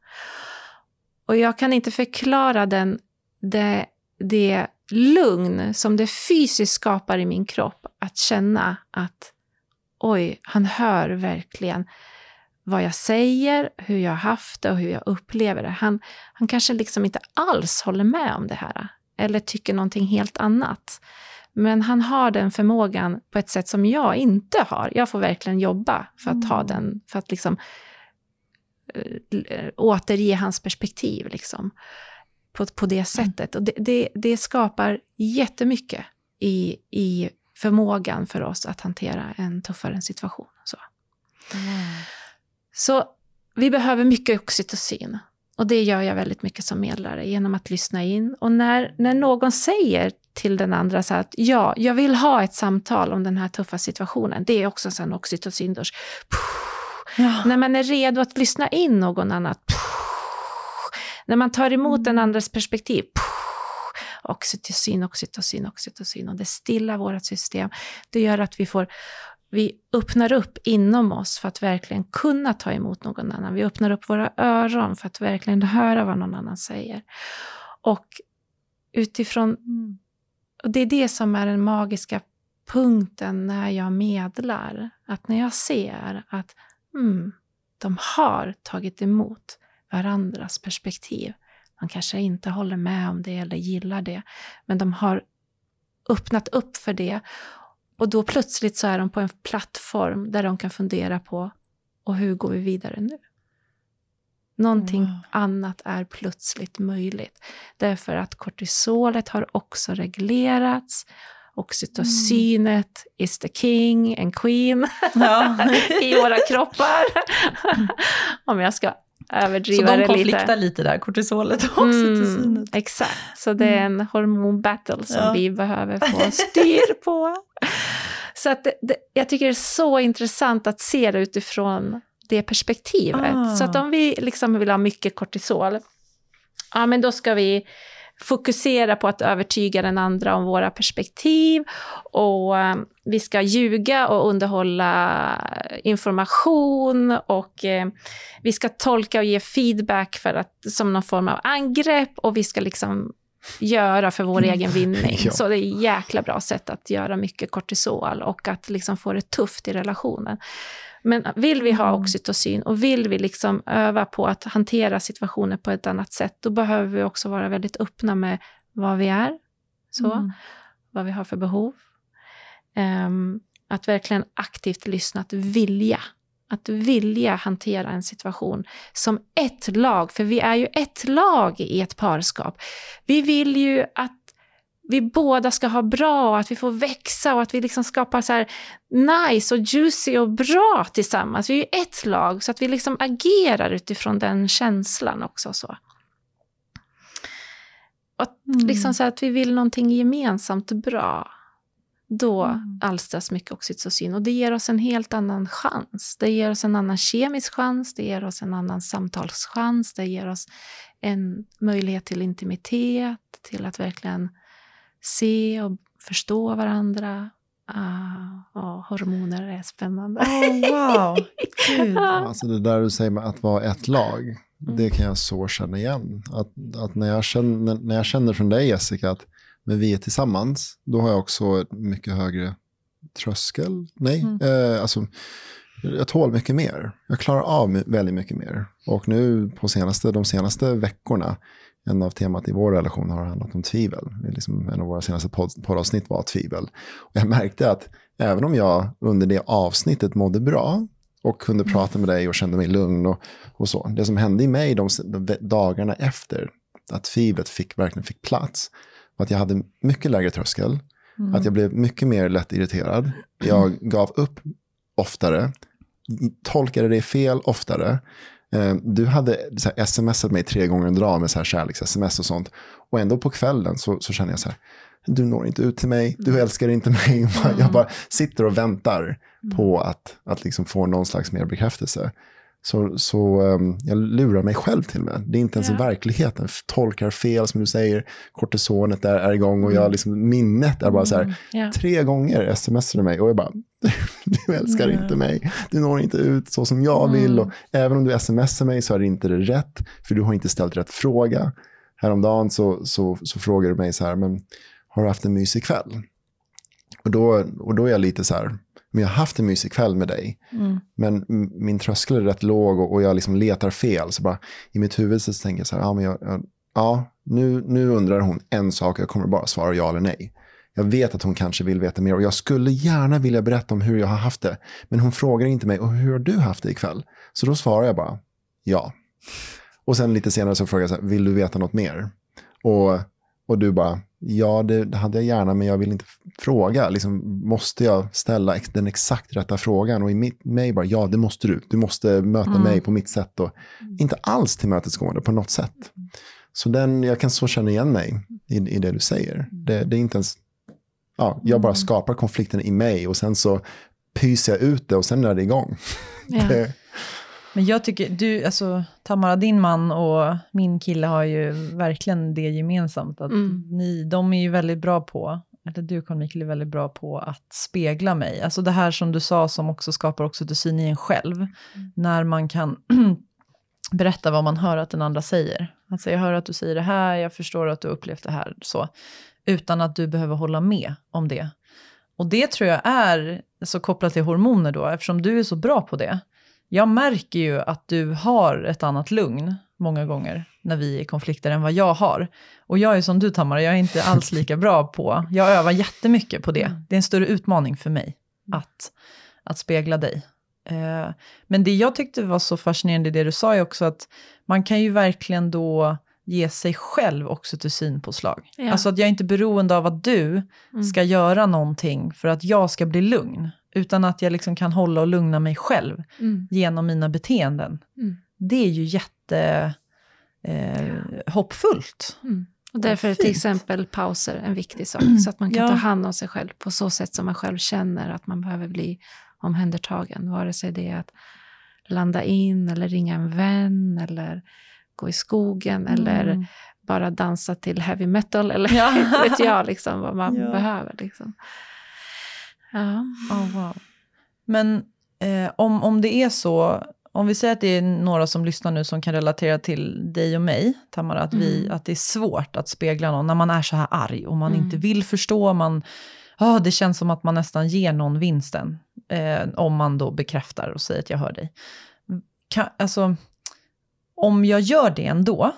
Och jag kan inte förklara den, det, det lugn som det fysiskt skapar i min kropp, att känna att oj, han hör verkligen vad jag säger, hur jag har haft det och hur jag upplever det. Han, han kanske liksom inte alls håller med om det här eller tycker någonting helt annat. Men han har den förmågan på ett sätt som jag inte har. Jag får verkligen jobba för att mm. ha den, för att liksom äh, återge hans perspektiv liksom. På, på det sättet. Och det, det, det skapar jättemycket i, i förmågan för oss att hantera en tuffare situation. Så, mm. så vi behöver mycket oxytocin. Och det gör jag väldigt mycket som medlare genom att lyssna in. Och när, när någon säger till den andra så att ja, jag vill ha ett samtal om den här tuffa situationen. Det är också en sån oxytocindurs. Ja. När man är redo att lyssna in någon annan. När man tar emot den andras perspektiv. Oxytocin, oxytocin, oxytocin. Och det stillar vårt system. Det gör att vi får... Vi öppnar upp inom oss för att verkligen kunna ta emot någon annan. Vi öppnar upp våra öron för att verkligen höra vad någon annan säger. Och utifrån... Och det är det som är den magiska punkten när jag medlar. Att när jag ser att mm, de har tagit emot varandras perspektiv. De kanske inte håller med om det eller gillar det. Men de har öppnat upp för det. Och då plötsligt så är de på en plattform där de kan fundera på och hur går vi vidare nu? Någonting wow. annat är plötsligt möjligt. Därför att kortisolet har också reglerats. Oxytocinet mm. is the king and queen ja. i våra kroppar. Om jag ska överdriva det lite. Så de konfliktar lite, lite där, kortisolet och oxytocinet. Mm, exakt, så det är en mm. hormonbattle som ja. vi behöver få styr på. Så att det, det, jag tycker det är så intressant att se det utifrån det perspektivet. Ah. Så att om vi liksom vill ha mycket kortisol, ja men då ska vi fokusera på att övertyga den andra om våra perspektiv. Och um, vi ska ljuga och underhålla information. Och eh, vi ska tolka och ge feedback för att, som någon form av angrepp. Och vi ska liksom... göra för vår egen vinning. Ja. Så det är ett jäkla bra sätt att göra mycket kortisol och att liksom få det tufft i relationen. Men vill vi ha oxytocin och vill vi liksom öva på att hantera situationen på ett annat sätt, då behöver vi också vara väldigt öppna med vad vi är, så, mm. vad vi har för behov. Um, att verkligen aktivt lyssna, att vilja Att vilja hantera en situation som ett lag. För vi är ju ett lag i ett parskap. Vi vill ju att vi båda ska ha bra. Och att vi får växa. Och att vi liksom skapar så här nice och juicy och bra tillsammans. Vi är ju ett lag. Så att vi liksom agerar utifrån den känslan också. Så. Och mm. liksom så att vi vill någonting gemensamt bra. Då mm. alstras mycket oxytocin. Och det ger oss en helt annan chans. Det ger oss en annan kemisk chans. Det ger oss en annan samtalschans. Det ger oss en möjlighet till intimitet. Till att verkligen se och förstå varandra. Ah, oh, hormoner är spännande. Oh, wow. Gud. Alltså det där du säger med att vara ett lag. Mm. Det kan jag så känna igen. Att, att när, jag känner, när jag känner från dig, Jessica, att men vi är tillsammans, då har jag också mycket högre tröskel. Nej, mm. eh, alltså jag tål mycket mer. Jag klarar av väldigt mycket mer. Och nu på senaste, de senaste veckorna, en av temat i vår relation har handlat om tvivel. Det är liksom en av våra senaste podd, poddavsnitt var tvivel. Och jag märkte att även om jag under det avsnittet mådde bra och kunde mm. prata med dig och kände mig lugn och, och så. Det som hände i mig de, de dagarna efter att tvivlet fick, verkligen fick plats, att jag hade mycket lägre tröskel, mm. att jag blev mycket mer lätt irriterad. Jag gav upp oftare, tolkade det fel oftare. Du hade så här, smsat mig tre gånger en dag med så här kärleks-sms och sånt. Och ändå på kvällen så, så känner jag så här, du når inte ut till mig, du älskar inte mig. Mm. Jag bara sitter och väntar på att, att liksom få någon slags mer bekräftelse. Så, så um, jag lurar mig själv till med. Det är inte ens yeah. i verkligheten. Tolkar fel som du säger. Kortisonet där är igång. Och jag liksom, minnet är bara så här. Mm. Yeah. Tre gånger smsade du mig. Och jag bara, du älskar mm. inte mig. Du når inte ut så som jag mm. vill. Och även om du smsar mig så är det inte det rätt. För du har inte ställt rätt fråga. Häromdagen så, så, så frågar du mig så här. Men har du haft en mysig kväll? Och då, och då är jag lite så här. Men jag har haft en mysig kväll med dig. Mm. Men min tröskel är rätt låg och, och jag liksom letar fel. Så bara i mitt huvud så tänker jag så här. Ja, men jag, jag, ja nu, nu undrar hon en sak. Jag kommer bara svara ja eller nej. Jag vet att hon kanske vill veta mer. Och jag skulle gärna vilja berätta om hur jag har haft det. Men hon frågar inte mig. Och hur har du haft det ikväll? Så då svarar jag bara ja. Och sen lite senare så frågar jag så här. Vill du veta något mer? Och, och du bara. Ja, det hade jag gärna, men jag vill inte fråga. Liksom, måste jag ställa ex- den exakt rätta frågan? Och i mitt, mig bara, ja det måste du. Du måste möta mm. mig på mitt sätt. Och inte alls till mötesgående på något sätt. Så den, jag kan så känna igen mig i, i det du säger. Det, det är inte ens... Ja, jag bara skapar konflikten i mig och sen så pyser jag ut det och sen är det igång. Ja. det... Men jag tycker, du, alltså Tamara, din man och min kille har ju verkligen det gemensamt. Att mm. ni, de är ju väldigt bra på, eller du Karl-Mikael är väldigt bra på att spegla mig. Alltså det här som du sa som också skapar oxytocin i en själv. Mm. När man kan berätta vad man hör att den andra säger. Alltså jag hör att du säger det här, jag förstår att du upplevt det här så. Utan att du behöver hålla med om det. Och det tror jag är så kopplat till hormoner då. Eftersom du är så bra på det. Jag märker ju att du har ett annat lugn många gånger när vi är i konflikter än vad jag har. Och jag är som du Tamara, jag är inte alls lika bra på. Jag övar jättemycket på det. Det är en större utmaning för mig att, att spegla dig. Eh, men det jag tyckte var så fascinerande det du sa är också att man kan ju verkligen då ge sig själv oxytocinpåslag. Ja. Alltså att jag är inte beroende av att du mm. ska göra någonting för att jag ska bli lugn. Utan att jag liksom kan hålla och lugna mig själv mm. genom mina beteenden. Mm. Det är ju jätte eh, ja. hoppfullt. Mm. Och därför är till exempel pauser en viktig sak. Så att man kan ja. ta hand om sig själv på så sätt som man själv känner att man behöver bli omhändertagen. Vare sig det är att landa in eller ringa en vän eller gå i skogen mm. eller bara dansa till heavy metal. Eller ja. vet jag liksom vad man ja. behöver liksom. Ja. Oh, wow. Men eh, om, om det är så, om vi säger att det är några som lyssnar nu som kan relatera till dig och mig, Tamara, att, mm. vi, att det är svårt att spegla någon när man är så här arg och man mm. inte vill förstå, man, oh, det känns som att man nästan ger någon vinsten eh, om man då bekräftar och säger att jag hör dig. Kan, alltså, om jag gör det ändå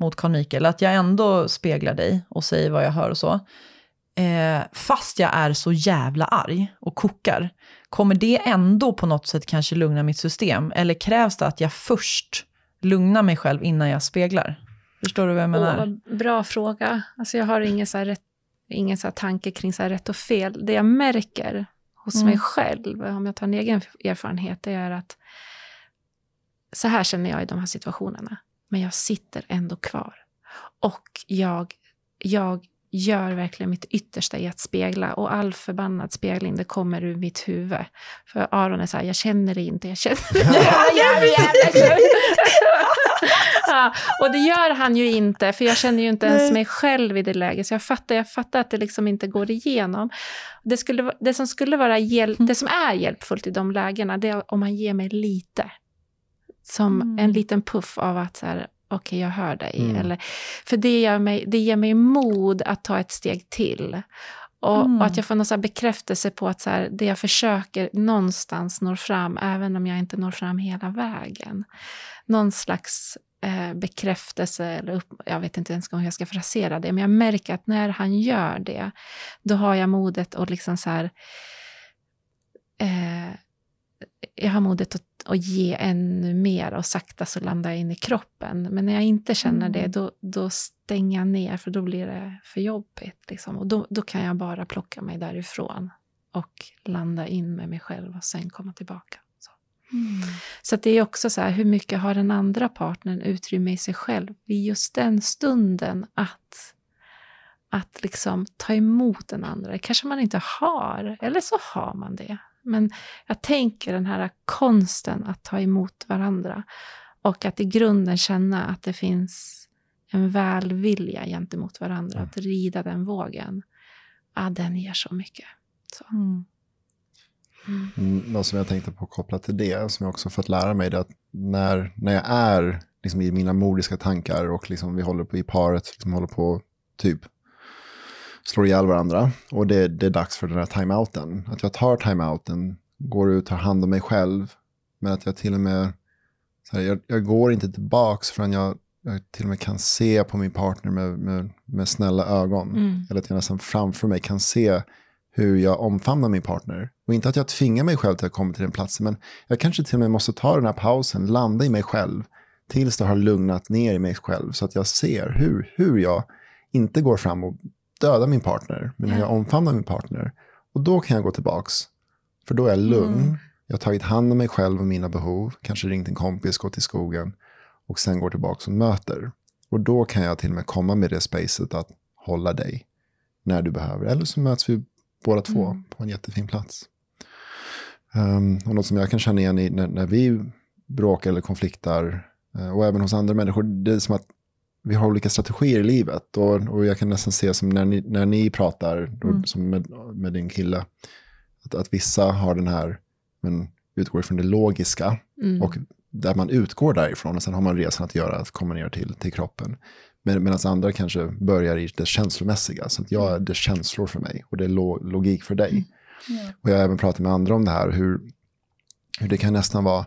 mot Karl-Mikael, att jag ändå speglar dig och säger vad jag hör och så, Eh, fast jag är så jävla arg och kokar, kommer det ändå på något sätt kanske lugna mitt system? Eller krävs det att jag först lugnar mig själv innan jag speglar? Förstår du vad jag menar? Oh, bra fråga. Alltså jag har ingen, så här rätt, ingen så här tanke kring så här rätt och fel. Det jag märker hos mm. mig själv, om jag tar en egen erfarenhet, det är att så här känner jag i de här situationerna. Men jag sitter ändå kvar. Och jag, jag gör verkligen mitt yttersta i att spegla. Och all förbannad spegling, det kommer ur mitt huvud. För Aron är så här, jag känner det inte, jag känner det. Ja, jag vet, jag känner. Ja, och det gör han ju inte. För jag känner ju inte ens mig själv i det läget. Så jag fattar, jag fattar att det liksom inte går igenom. Det, skulle, det, som, skulle vara hjäl- det som är hjälpfullt i de lägena, det är om man ger mig lite. Som mm. en liten puff av att så här, okej, jag hör dig. Mm. Eller, för det ger, mig, det ger mig mod att ta ett steg till. Och, mm. och att jag får någon så här bekräftelse på att så här, det jag försöker någonstans når fram. Även om jag inte når fram hela vägen. Någon slags eh, bekräftelse. Eller upp, jag vet inte ens hur jag ska frasera det. Men jag märker att när han gör det. Då har jag modet och liksom så här. Eh, jag har modet att och ge ännu mer och sakta så landar jag in i kroppen. Men när jag inte känner det, då, då stänger jag ner för då blir det för jobbigt. Liksom. Och då, då kan jag bara plocka mig därifrån och landa in med mig själv och sen komma tillbaka. Så, mm. så att det är också så här, hur mycket har den andra partnern utrymme i sig själv vid just den stunden att... att liksom ta emot den andra. Kanske man inte har, eller så har man det. Men jag tänker den här konsten att ta emot varandra. Och att i grunden känna att det finns en välvilja gentemot varandra. Mm. Att rida den vågen. Ja, den ger så mycket. Så. Mm. Mm. Något som jag tänkte på kopplat till det, som jag också fått lära mig, det är att när, när jag är liksom i mina mordiska tankar och liksom vi håller på i paret, liksom håller på typ slår ihjäl varandra och det, det är dags för den här timeouten. Att jag tar timeouten, går ut, tar hand om mig själv, men att jag till och med så här, jag, jag går inte tillbaks förrän jag, jag till och med kan se på min partner med, med, med snälla ögon. Mm. Eller att jag nästan framför mig kan se hur jag omfamnar min partner. Och inte att jag tvingar mig själv till att komma till den platsen, men jag kanske till och med måste ta den här pausen, landa i mig själv tills jag har lugnat ner i mig själv så att jag ser hur, hur jag inte går fram och döda min partner, men yeah. jag omfamnar min partner. Och då kan jag gå tillbaks. För då är jag lugn. Mm. Jag har tagit hand om mig själv och mina behov. Kanske ringt en kompis, gått till skogen. Och sen går tillbaks och möter. Och då kan jag till och med komma med det spacet att hålla dig när du behöver. Eller så möts vi båda två mm. på en jättefin plats. Um, och något som jag kan känna igen i när, när vi bråkar eller konfliktar. Och även hos andra människor. Det är som att vi har olika strategier i livet. Och, och jag kan nästan se som när ni, när ni pratar då, mm. som med, med din kille. Att, att vissa har den här, men utgår från det logiska. Mm. Och där man utgår därifrån. Och sen har man resan att göra, att komma ner till, till kroppen. Men, medan andra kanske börjar i det känslomässiga. Så att jag, det är känslor för mig. Och det är lo, logik för dig. Mm. Yeah. Och jag har även pratat med andra om det här. Hur, hur det kan nästan vara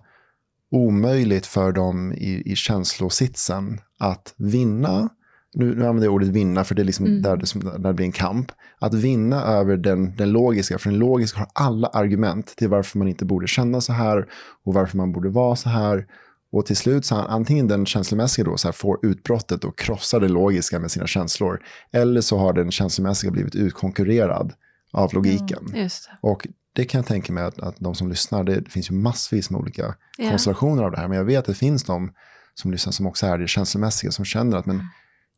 omöjligt för dem i, i känslositsen att vinna. Nu, nu använder jag ordet vinna, för det är liksom mm. där, det, där det blir en kamp. Att vinna över den, den logiska. För den logiska har alla argument till varför man inte borde känna så här. Och varför man borde vara så här. Och till slut så antingen den känslomässiga då, så här, får utbrottet och krossar det logiska med sina känslor. Eller så har den känslomässiga blivit utkonkurrerad av logiken. Mm, just det. Och det kan jag tänka mig att, att de som lyssnar, det finns ju massvis med olika yeah. konstellationer av det här. Men jag vet att det finns de som lyssnar som också är det känslomässiga, som känner att men mm.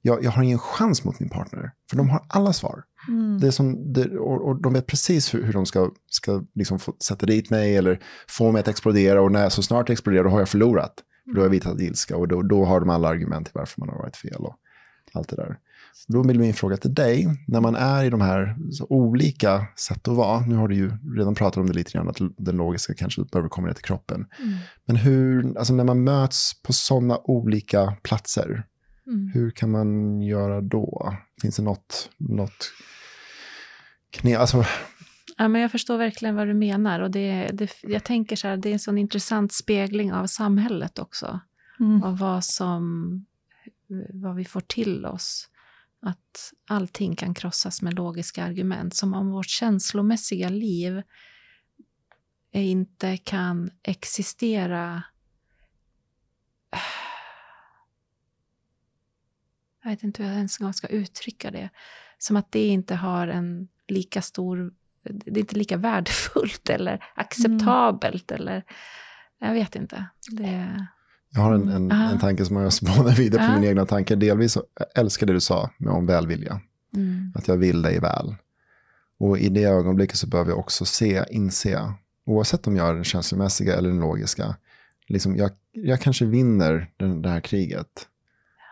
jag, jag har ingen chans mot min partner. För de har alla svar. Mm. Det är som, det, och, och de vet precis hur, hur de ska, ska liksom få, sätta dit mig eller få mig att explodera. Och när jag så snart exploderar, då har jag förlorat. Mm. Då har jag visat ilska och då, då har de alla argument till varför man har varit fel och allt det där. Då vill min fråga till dig, när man är i de här så olika sätt att vara, nu har du ju redan pratat om det lite grann, att den logiska kanske behöver komma ner till kroppen. Mm. Men hur, alltså när man möts på sådana olika platser, mm. hur kan man göra då? Finns det något, något knä? Alltså... Ja, men jag förstår verkligen vad du menar, och det, det, jag tänker så här, det är en sån intressant spegling av samhället också, mm. av vad som, vad vi får till oss. Att allting kan krossas med logiska argument. Som om vårt känslomässiga liv inte kan existera. Jag vet inte hur jag ens ska uttrycka det. Som att det inte har en lika stor... Det är inte lika värdefullt eller acceptabelt. Mm. Eller, jag vet inte. Det... Jag har en, en, en tanke som jag spånar vidare på Aha. mina egna tankar. Delvis så älskar det du sa med om välvilja. Mm. Att jag vill dig väl. Och i det ögonblicket så behöver jag också se, inse. Oavsett om jag är den känslomässiga eller den logiska. Liksom jag, jag kanske vinner den, det här kriget.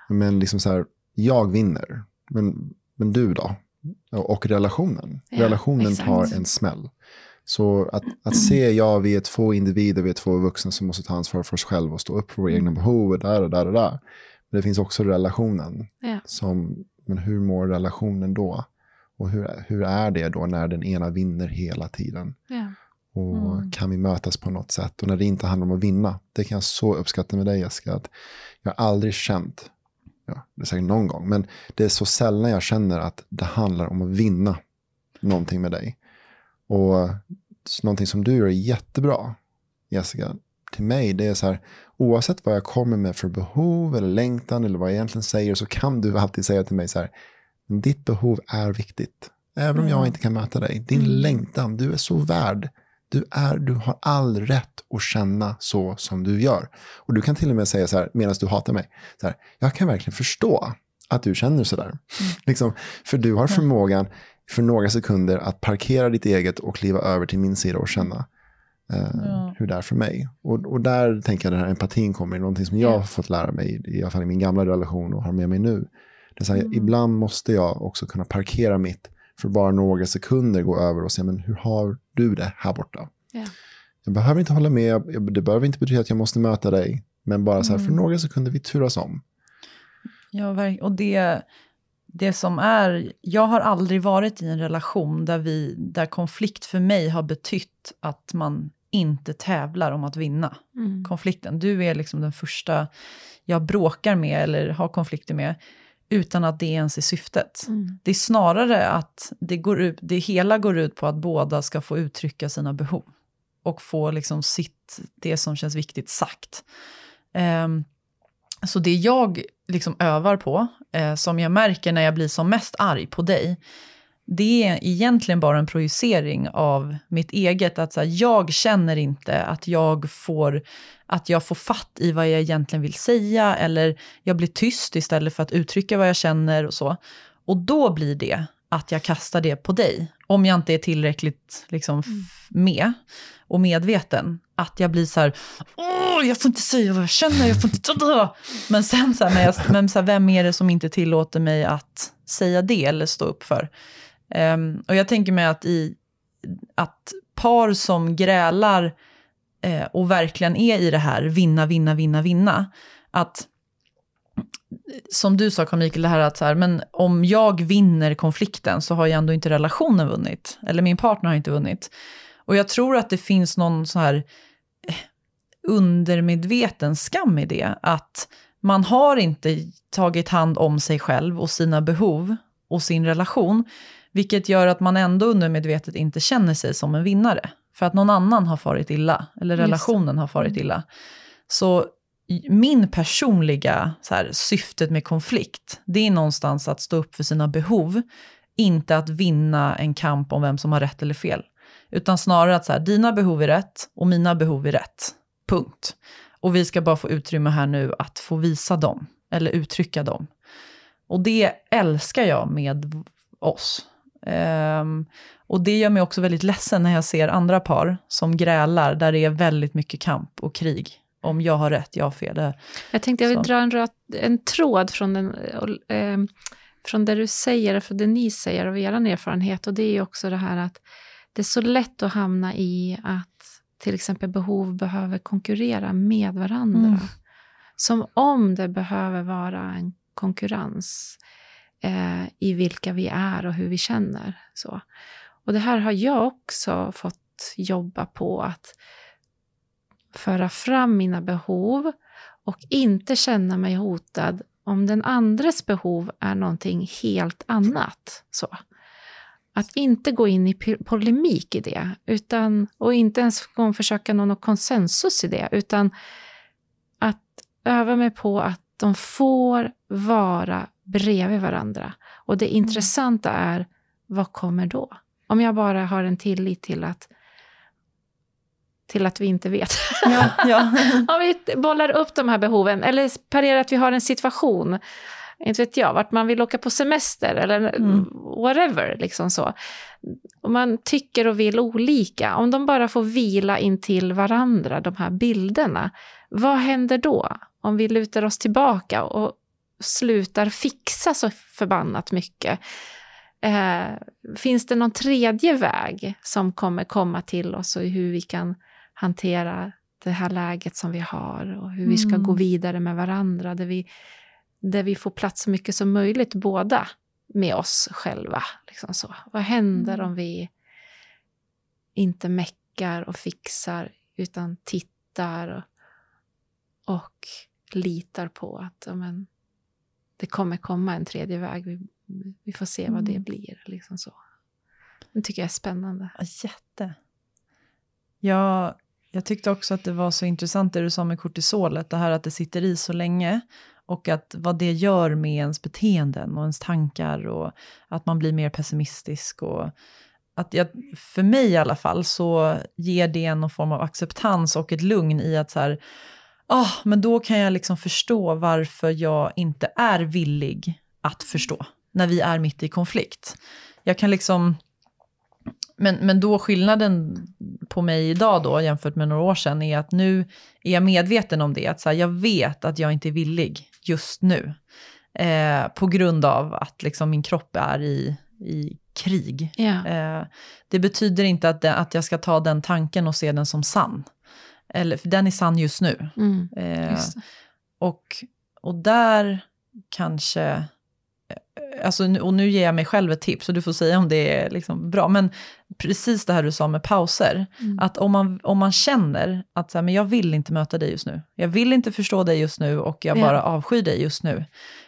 Men liksom så här, jag vinner. Men, men du då? Och relationen. Ja, relationen exakt. Tar en smäll. Så att, att se, ja, vi är två individer, vi är två vuxna som måste ta ansvar för oss själva och stå upp för våra egna behov och där och där och där. Men det finns också relationen. Ja. Som, men hur mår relationen då? Och hur, hur är det då när den ena vinner hela tiden? Ja. Och mm. kan vi mötas på något sätt? Och när det inte handlar om att vinna. Det kan jag så uppskatta med dig, Jessica, att jag har aldrig känt, ja, det är säkert någon gång, men det är så sällan jag känner att det handlar om att vinna någonting med dig. Och någonting som du gör är jättebra, Jessica, till mig, det är så här, oavsett vad jag kommer med för behov eller längtan eller vad jag egentligen säger, så kan du alltid säga till mig så här, ditt behov är viktigt. Även om jag inte kan möta dig, din mm. längtan, du är så värd. Du, är, du har all rätt att känna så som du gör. Och du kan till och med säga så här, medan du hatar mig, så här, jag kan verkligen förstå att du känner sådär. Mm. Liksom, för du har förmågan för några sekunder att parkera ditt eget och kliva över till min sida och känna eh, ja. hur det är för mig. Och, och där tänker jag att den här empatin kommer i någonting som jag har fått lära mig, i alla fall i min gamla relation, och har med mig nu. Det är så här, mm. ibland måste jag också kunna parkera mitt för bara några sekunder, gå över och se, men hur har du det här borta? Ja. Jag behöver inte hålla med, jag, det behöver inte betyda att jag måste möta dig, men bara så här, mm. för några sekunder vi turas om. Ja, och det... Det som är, jag har aldrig varit i en relation där, vi, där konflikt för mig har betytt att man inte tävlar om att vinna mm. konflikten. Du är liksom den första jag bråkar med eller har konflikter med utan att det ens är syftet. Mm. Det är snarare att det, går ut, det hela går ut på att båda ska få uttrycka sina behov och få liksom sitt, det som känns viktigt sagt. Um, Så det jag liksom övar på, eh, som jag märker när jag blir som mest arg på dig, det är egentligen bara en projicering av mitt eget. Att så här, jag känner inte att jag får att jag får fatt i vad jag egentligen vill säga, eller jag blir tyst istället för att uttrycka vad jag känner och så. Och då blir det att jag kastar det på dig. Om jag inte är tillräckligt liksom, f- med och medveten. Att jag blir så här, åh, jag får inte säga vad jag känner, jag får inte... Men sen så här, men jag, men så här, vem är det som inte tillåter mig att säga det eller stå upp för? Um, och jag tänker mig att, i, att par som grälar eh, och verkligen är i det här vinna, vinna, vinna, vinna. Att... som du sa, Karl-Mikael, det här att så här, men om jag vinner konflikten så har jag ändå inte relationen vunnit, eller min partner har inte vunnit. Och jag tror att det finns någon så här undermedveten skam i det, att man har inte tagit hand om sig själv och sina behov och sin relation, vilket gör att man ändå undermedvetet inte känner sig som en vinnare, för att någon annan har farit illa, eller relationen har farit illa. Så min personliga så här, syftet med konflikt, det är någonstans att stå upp för sina behov, inte att vinna en kamp om vem som har rätt eller fel, utan snarare att så här, dina behov är rätt och mina behov är rätt, punkt, och vi ska bara få utrymme här nu att få visa dem eller uttrycka dem. Och det älskar jag med oss. Um, och det gör mig också väldigt ledsen när jag ser andra par som grälar där det är väldigt mycket kamp och krig. Om jag har rätt, jag har fel. Jag tänkte jag vill så. dra en, röd, en tråd från, den, eh, från det du säger, från det ni säger av er erfarenhet. Och det är ju också det här att det är så lätt att hamna i att till exempel behov behöver konkurrera med varandra. Mm. Som om det behöver vara en konkurrens eh, i vilka vi är och hur vi känner. Så. Och det här har jag också fått jobba på, att föra fram mina behov och inte känna mig hotad om den andres behov är någonting helt annat. Så. Att inte gå in i polemik i det, utan, och inte ens försöka nå någon konsensus i det, utan att öva mig på att de får vara bredvid varandra. Och det intressanta är, vad kommer då? Om jag bara har en tillit till att till att vi inte vet. Ja, ja. Om vi bollar upp de här behoven. Eller parerar att vi har en situation. Inte vet jag. Vart man vill åka på semester. Eller mm. whatever. Liksom så. Och man tycker och vill olika. Om de bara får vila in till varandra. De här bilderna. Vad händer då? Om vi lutar oss tillbaka. Och slutar fixa så förbannat mycket. Eh, finns det någon tredje väg som kommer komma till oss, och hur vi kan hantera det här läget som vi har, och hur mm. vi ska gå vidare med varandra, där vi, där vi får plats så mycket som möjligt båda med oss själva liksom så. Vad händer mm. om vi inte mäckar och fixar, utan tittar och, och litar på att ja, men, det kommer komma en tredje väg, vi, vi får se vad det blir liksom så. Det tycker jag är spännande. Ja, jätte. Jag, jag tyckte också att det var så intressant det du sa med kortisolet, det här att det sitter i så länge, och att vad det gör med ens beteenden och ens tankar, och att man blir mer pessimistisk, och att jag, för mig i alla fall, så ger det någon form av acceptans och ett lugn i att så här, ah, men då kan jag liksom förstå varför jag inte är villig att förstå när vi är mitt i konflikt. Jag kan liksom... Men, men då skillnaden på mig idag då, jämfört med några år sedan, är att nu är jag medveten om det. Att så här, jag vet att jag inte är villig just nu. Eh, på grund av att liksom min kropp är i, i krig. Yeah. Eh, det betyder inte att, det, att jag ska ta den tanken och se den som sann. Eller, för den är sann just nu. Mm, just. Eh, och, och där kanske... Alltså, och nu ger jag mig själv ett tips, och du får säga om det är liksom bra, men precis det här du sa med pauser, mm. att om man, om man känner att så här, men jag vill inte möta dig just nu, jag vill inte förstå dig just nu, och jag yeah. bara avskyr dig just nu,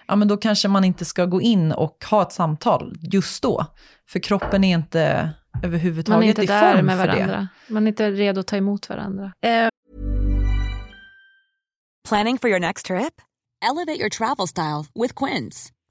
ja, men då kanske man inte ska gå in och ha ett samtal just då, för kroppen är inte överhuvudtaget i form för det. Man är inte där med varandra, man är inte redo att ta emot varandra. uh. Planning for your next trip? Elevate your travel style with Quince.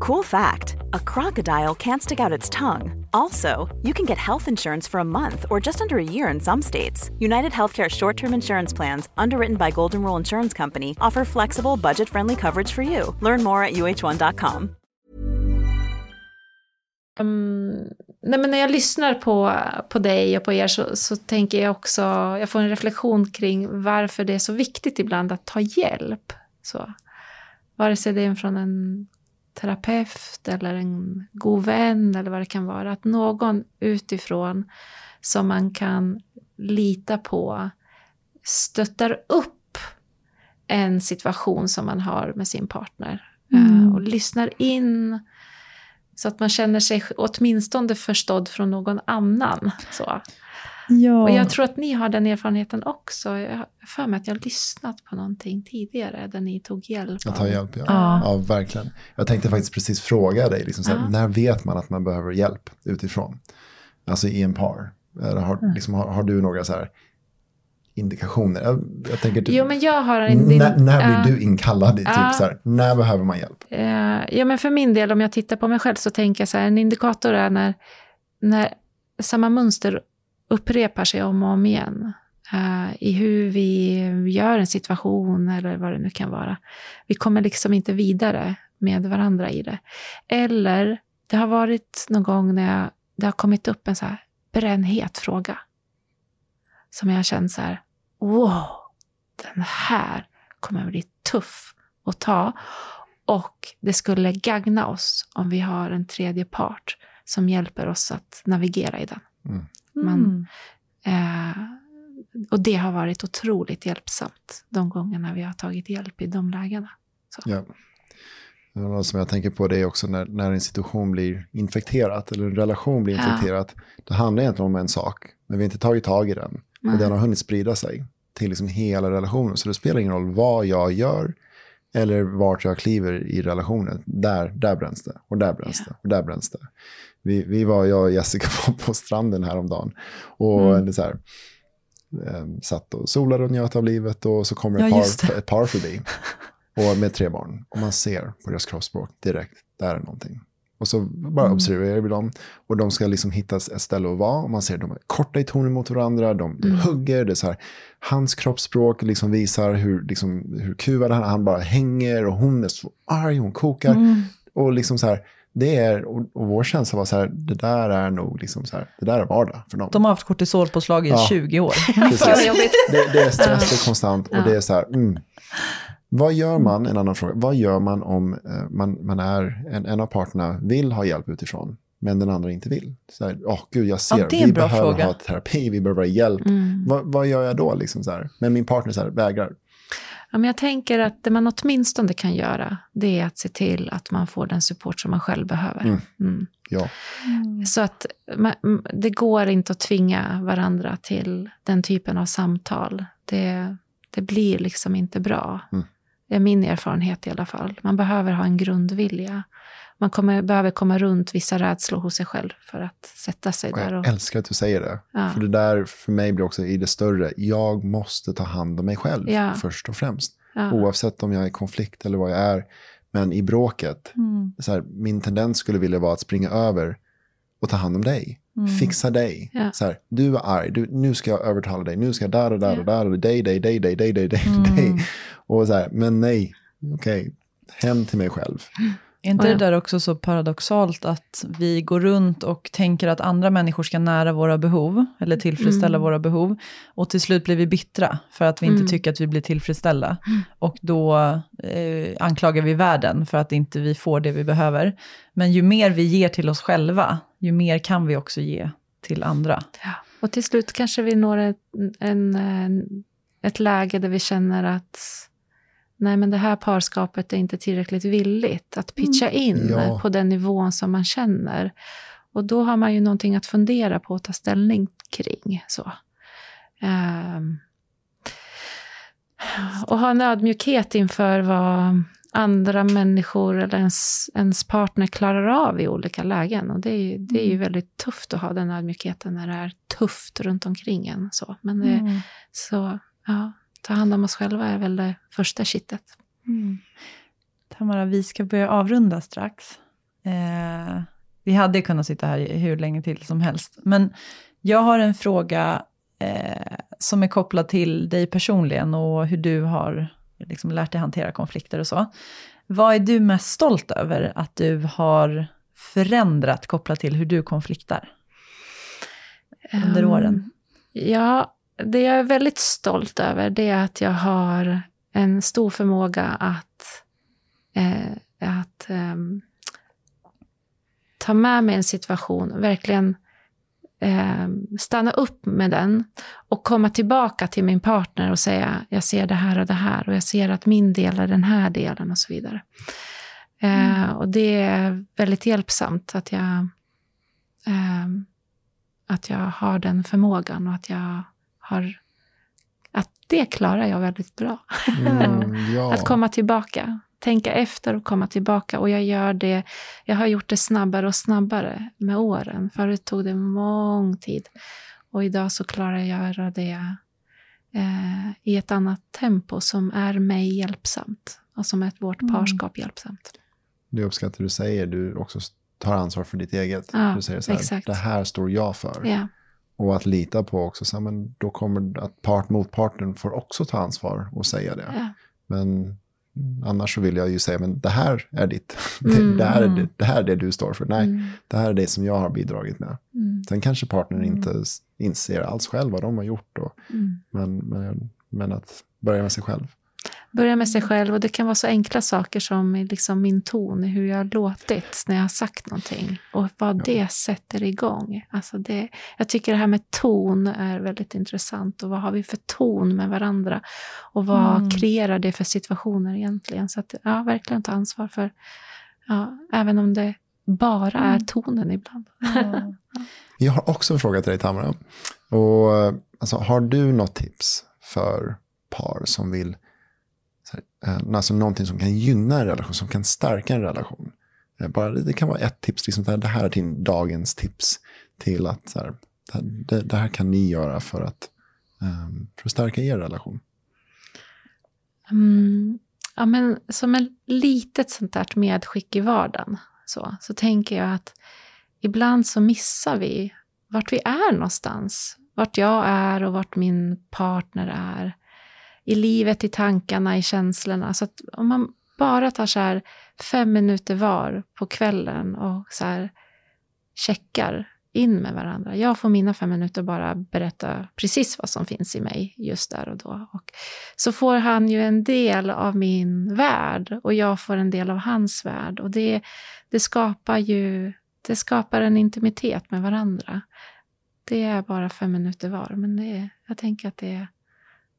Cool fact, a crocodile can't stick out its tongue. Also, you can get health insurance for a month or just under a year in some states. United Healthcare short-term insurance plans, underwritten by Golden Rule Insurance Company, offer flexible, budget-friendly coverage for you. Learn more at u h one dot com. Um, nej, men när jag lyssnar på, på dig och på er så, så tänker jag också, jag får en reflektion kring varför det är så viktigt ibland att ta hjälp. Så. Vare sig det är från en terapeut eller en god vän eller vad det kan vara. Att någon utifrån som man kan lita på stöttar upp en situation som man har med sin partner. Mm. Och lyssnar in så att man känner sig åtminstone förstådd från någon annan. Så. Ja. Och jag tror att ni har den erfarenheten också. Jag för mig att jag har lyssnat på någonting tidigare där ni tog hjälp. Jag tar hjälp, ja. Ja. Ja, verkligen. Jag tänkte faktiskt precis fråga dig. Liksom, såhär, ja. När vet man att man behöver hjälp utifrån? Alltså i en par. Eller har, mm. liksom, har, har du några så här indikationer? Jag, jag tänker typ, jo, men jag har en, din, när, när blir uh, du inkallad? I, typ, uh, så här, när behöver man hjälp? Uh, ja, men för min del, om jag tittar på mig själv så tänker jag så här. En indikator är när, när samma mönster upprepar sig om och om igen uh, i hur vi gör en situation eller vad det nu kan vara. Vi kommer liksom inte vidare med varandra i det. Eller det har varit någon gång när jag, det har kommit upp en så här brännhet fråga som jag känner så här, wow, den här kommer bli tuff att ta och det skulle gagna oss om vi har en tredje part som hjälper oss att navigera i den. Mm. Man, eh, och det har varit otroligt hjälpsamt de gångerna vi har tagit hjälp i de lägena. Så. Ja. Något som jag tänker på det är också när, när en situation blir infekterad eller en relation blir infekterad. Ja. Det handlar egentligen om en sak, men vi har inte tagit tag i den. Nej. Och den har hunnit sprida sig till liksom hela relationen. Så det spelar ingen roll vad jag gör eller vart jag kliver i relationen. Där, där bränns det och där bränns ja. det och där bränns det. Vi, vi var, jag och Jessica var på stranden häromdagen och mm. det så här, äm, satt och solade och njöt av livet och så kommer ett, ja, par, ett par förbi och med tre barn och man ser på deras kroppsspråk direkt, där är någonting. Och så bara observerar vi dem. Och de ska liksom hitta ett ställe att vara. Och man ser de är korta i tonen mot varandra. De mm. hugger. Det är så här, hans kroppsspråk liksom visar hur, liksom, hur kuvad han, han bara hänger. Och hon är så arg. Hon kokar. Mm. Och liksom så här. Det är, och, och vår känsla var så här, det där är nog liksom så här, det där är vardag för dem. De har haft kortisolpåslag i ja. tjugo år. det, det är stress, det är konstant. Och det är så här, mm. Vad gör man, en annan fråga, vad gör man om man, man är, en, en av parterna vill ha hjälp utifrån, men den andra inte vill? Så här, åh oh, gud, jag ser, ja, vi behöver fråga. ha terapi, vi behöver ha hjälp. Mm. Va, vad gör jag då liksom så här? Men min partner så här, vägrar. Ja, men jag tänker att det man åtminstone kan göra, det är att se till att man får den support som man själv behöver. Mm. Mm. Ja. Mm. Så att man, det går inte att tvinga varandra till den typen av samtal. Det, det blir liksom inte bra. Mm. Det är min erfarenhet i alla fall. Man behöver ha en grundvilja. Man kommer, behöver komma runt vissa rädslor hos sig själv för att sätta sig och där. Och... Jag älskar att du säger det. Ja. För det där för mig blir också i det större. Jag måste ta hand om mig själv ja. först och främst. Ja. Oavsett om jag är i konflikt eller vad jag är. Men i bråket. Mm. Så här, min tendens skulle vilja vara att springa över och ta hand om dig. Mm. Fixa dig. Ja. Så här, du är arg. Du, nu ska jag övertala dig. Nu ska jag där och där ja. och där. Och dig, dig, dig, dig, dig, dig, dig, mm. dig. Och så här, men nej. Okej. Okay. Hem till mig själv. Är inte det där också så paradoxalt att vi går runt och tänker att andra människor ska nära våra behov eller tillfredsställa mm. våra behov, och till slut blir vi bittra för att vi mm. inte tycker att vi blir tillfredsställda mm. och då eh, anklagar vi världen för att inte vi får det vi behöver. Men ju mer vi ger till oss själva, ju mer kan vi också ge till andra. Ja. Och till slut kanske vi når ett, en, en, ett läge där vi känner att nej, men det här parskapet är inte tillräckligt villigt att pitcha in mm. ja. på den nivån som man känner. Och då har man ju någonting att fundera på och ta ställning kring. Så. Um, och ha en ödmjukhet inför vad andra människor eller ens, ens partner klarar av i olika lägen. Och det är, ju, det är ju väldigt tufft att ha den ödmjukheten när det är tufft runt omkring en. Så. Men det, mm. så, ja... Ta hand om oss själva är väl det första kittet. Mm. Tamara, vi ska börja avrunda strax. Eh, vi hade kunnat sitta här hur länge till som helst. Men jag har en fråga eh, som är kopplad till dig personligen. Och hur du har liksom lärt dig hantera konflikter och så. Vad är du mest stolt över att du har förändrat kopplat till hur du konfliktar under um, åren? Ja... Det jag är väldigt stolt över, det är att jag har en stor förmåga att, eh, att eh, ta med mig en situation, verkligen eh, stanna upp med den och komma tillbaka till min partner och säga, jag ser det här och det här och jag ser att min del är den här delen och så vidare. Eh, mm. Och det är väldigt hjälpsamt att jag, eh, att jag har den förmågan och att jag Har, att det klarar jag väldigt bra. Mm, ja. Att komma tillbaka. Tänka efter och komma tillbaka. Och jag gör det. Jag har gjort det snabbare och snabbare med åren. Förut tog det mång tid. Och idag så klarar jag det eh, i ett annat tempo som är mig hjälpsamt. Och som är vårt mm. parskap hjälpsamt. Det uppskattar du säger. Du också tar ansvar för ditt eget. Ja, du säger så här, exakt. Det här står jag för. Ja. Och att lita på också. Så, men då kommer att part mot parten får också ta ansvar och säga det. Ja. Men annars så vill jag ju säga, men det här är ditt. Mm. Det, det, här är det, det här är det du står för. Nej, mm. det här är det som jag har bidragit med. Mm. Sen kanske partnern mm. inte inser alls själv vad de har gjort. Och, mm. men, men, men att börja med sig själv. Börja med sig själv, och det kan vara så enkla saker som liksom min ton, hur jag har låtit när jag har sagt någonting och vad ja. det sätter igång. Alltså det, jag tycker det här med ton är väldigt intressant, och vad har vi för ton med varandra och vad mm. kreerar det för situationer egentligen. Så att ja, verkligen ta ansvar för, ja, även om det bara är tonen ibland. Mm. Jag har också en fråga till dig, Tamara, och, alltså, har du något tips för par som vill alltså någonting som kan gynna en relation, som kan stärka en relation? Bara, det kan vara ett tips, liksom, det här är till dagens tips till att så här, det, det här kan ni göra för att, för att stärka er relation. Mm, ja, men som en litet sånt där medskick i vardagen, så, så tänker jag att ibland så missar vi vart vi är någonstans. Vart jag är och vart min partner är. I livet, i tankarna, i känslorna. Så att om man bara tar så här fem minuter var på kvällen och så här checkar in med varandra. Jag får mina fem minuter bara berätta precis vad som finns i mig just där och då. Och så får han ju en del av min värld och jag får en del av hans värld. Och det, det skapar ju, det skapar en intimitet med varandra. Det är bara fem minuter var, men det är, jag tänker att det är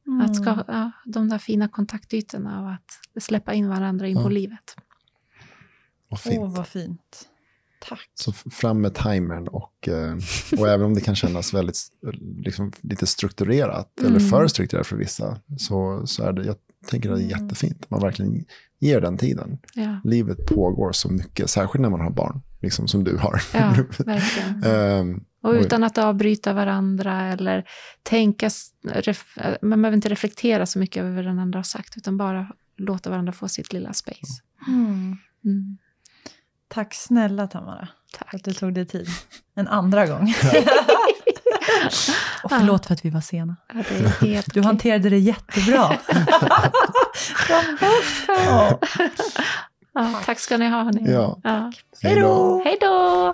mm. att ska, ja, de där fina kontaktytorna och att släppa in varandra in mm. på livet. Vad fint. Åh, vad fint. Tack. Så fram med timern och, och även om det kan kännas väldigt liksom, lite strukturerat mm. eller för strukturerat för vissa så, så är det, jag tänker att det är jättefint. Man verkligen ger den tiden. Ja. Livet pågår så mycket, särskilt när man har barn, liksom som du har. Ja, verkligen. um, Och utan att avbryta varandra eller tänka, ref- man behöver inte reflektera så mycket över vad den andra har sagt utan bara låta varandra få sitt lilla space. Mm. Mm. Tack snälla Tamara. Tack. Att du tog dig tid. En andra gång. Och förlåt för att vi var sena. Ja, det är helt du hanterade det jättebra. ja. Ja, tack ska ni ha hörni. Ja. Ja. Hej då. Hej då.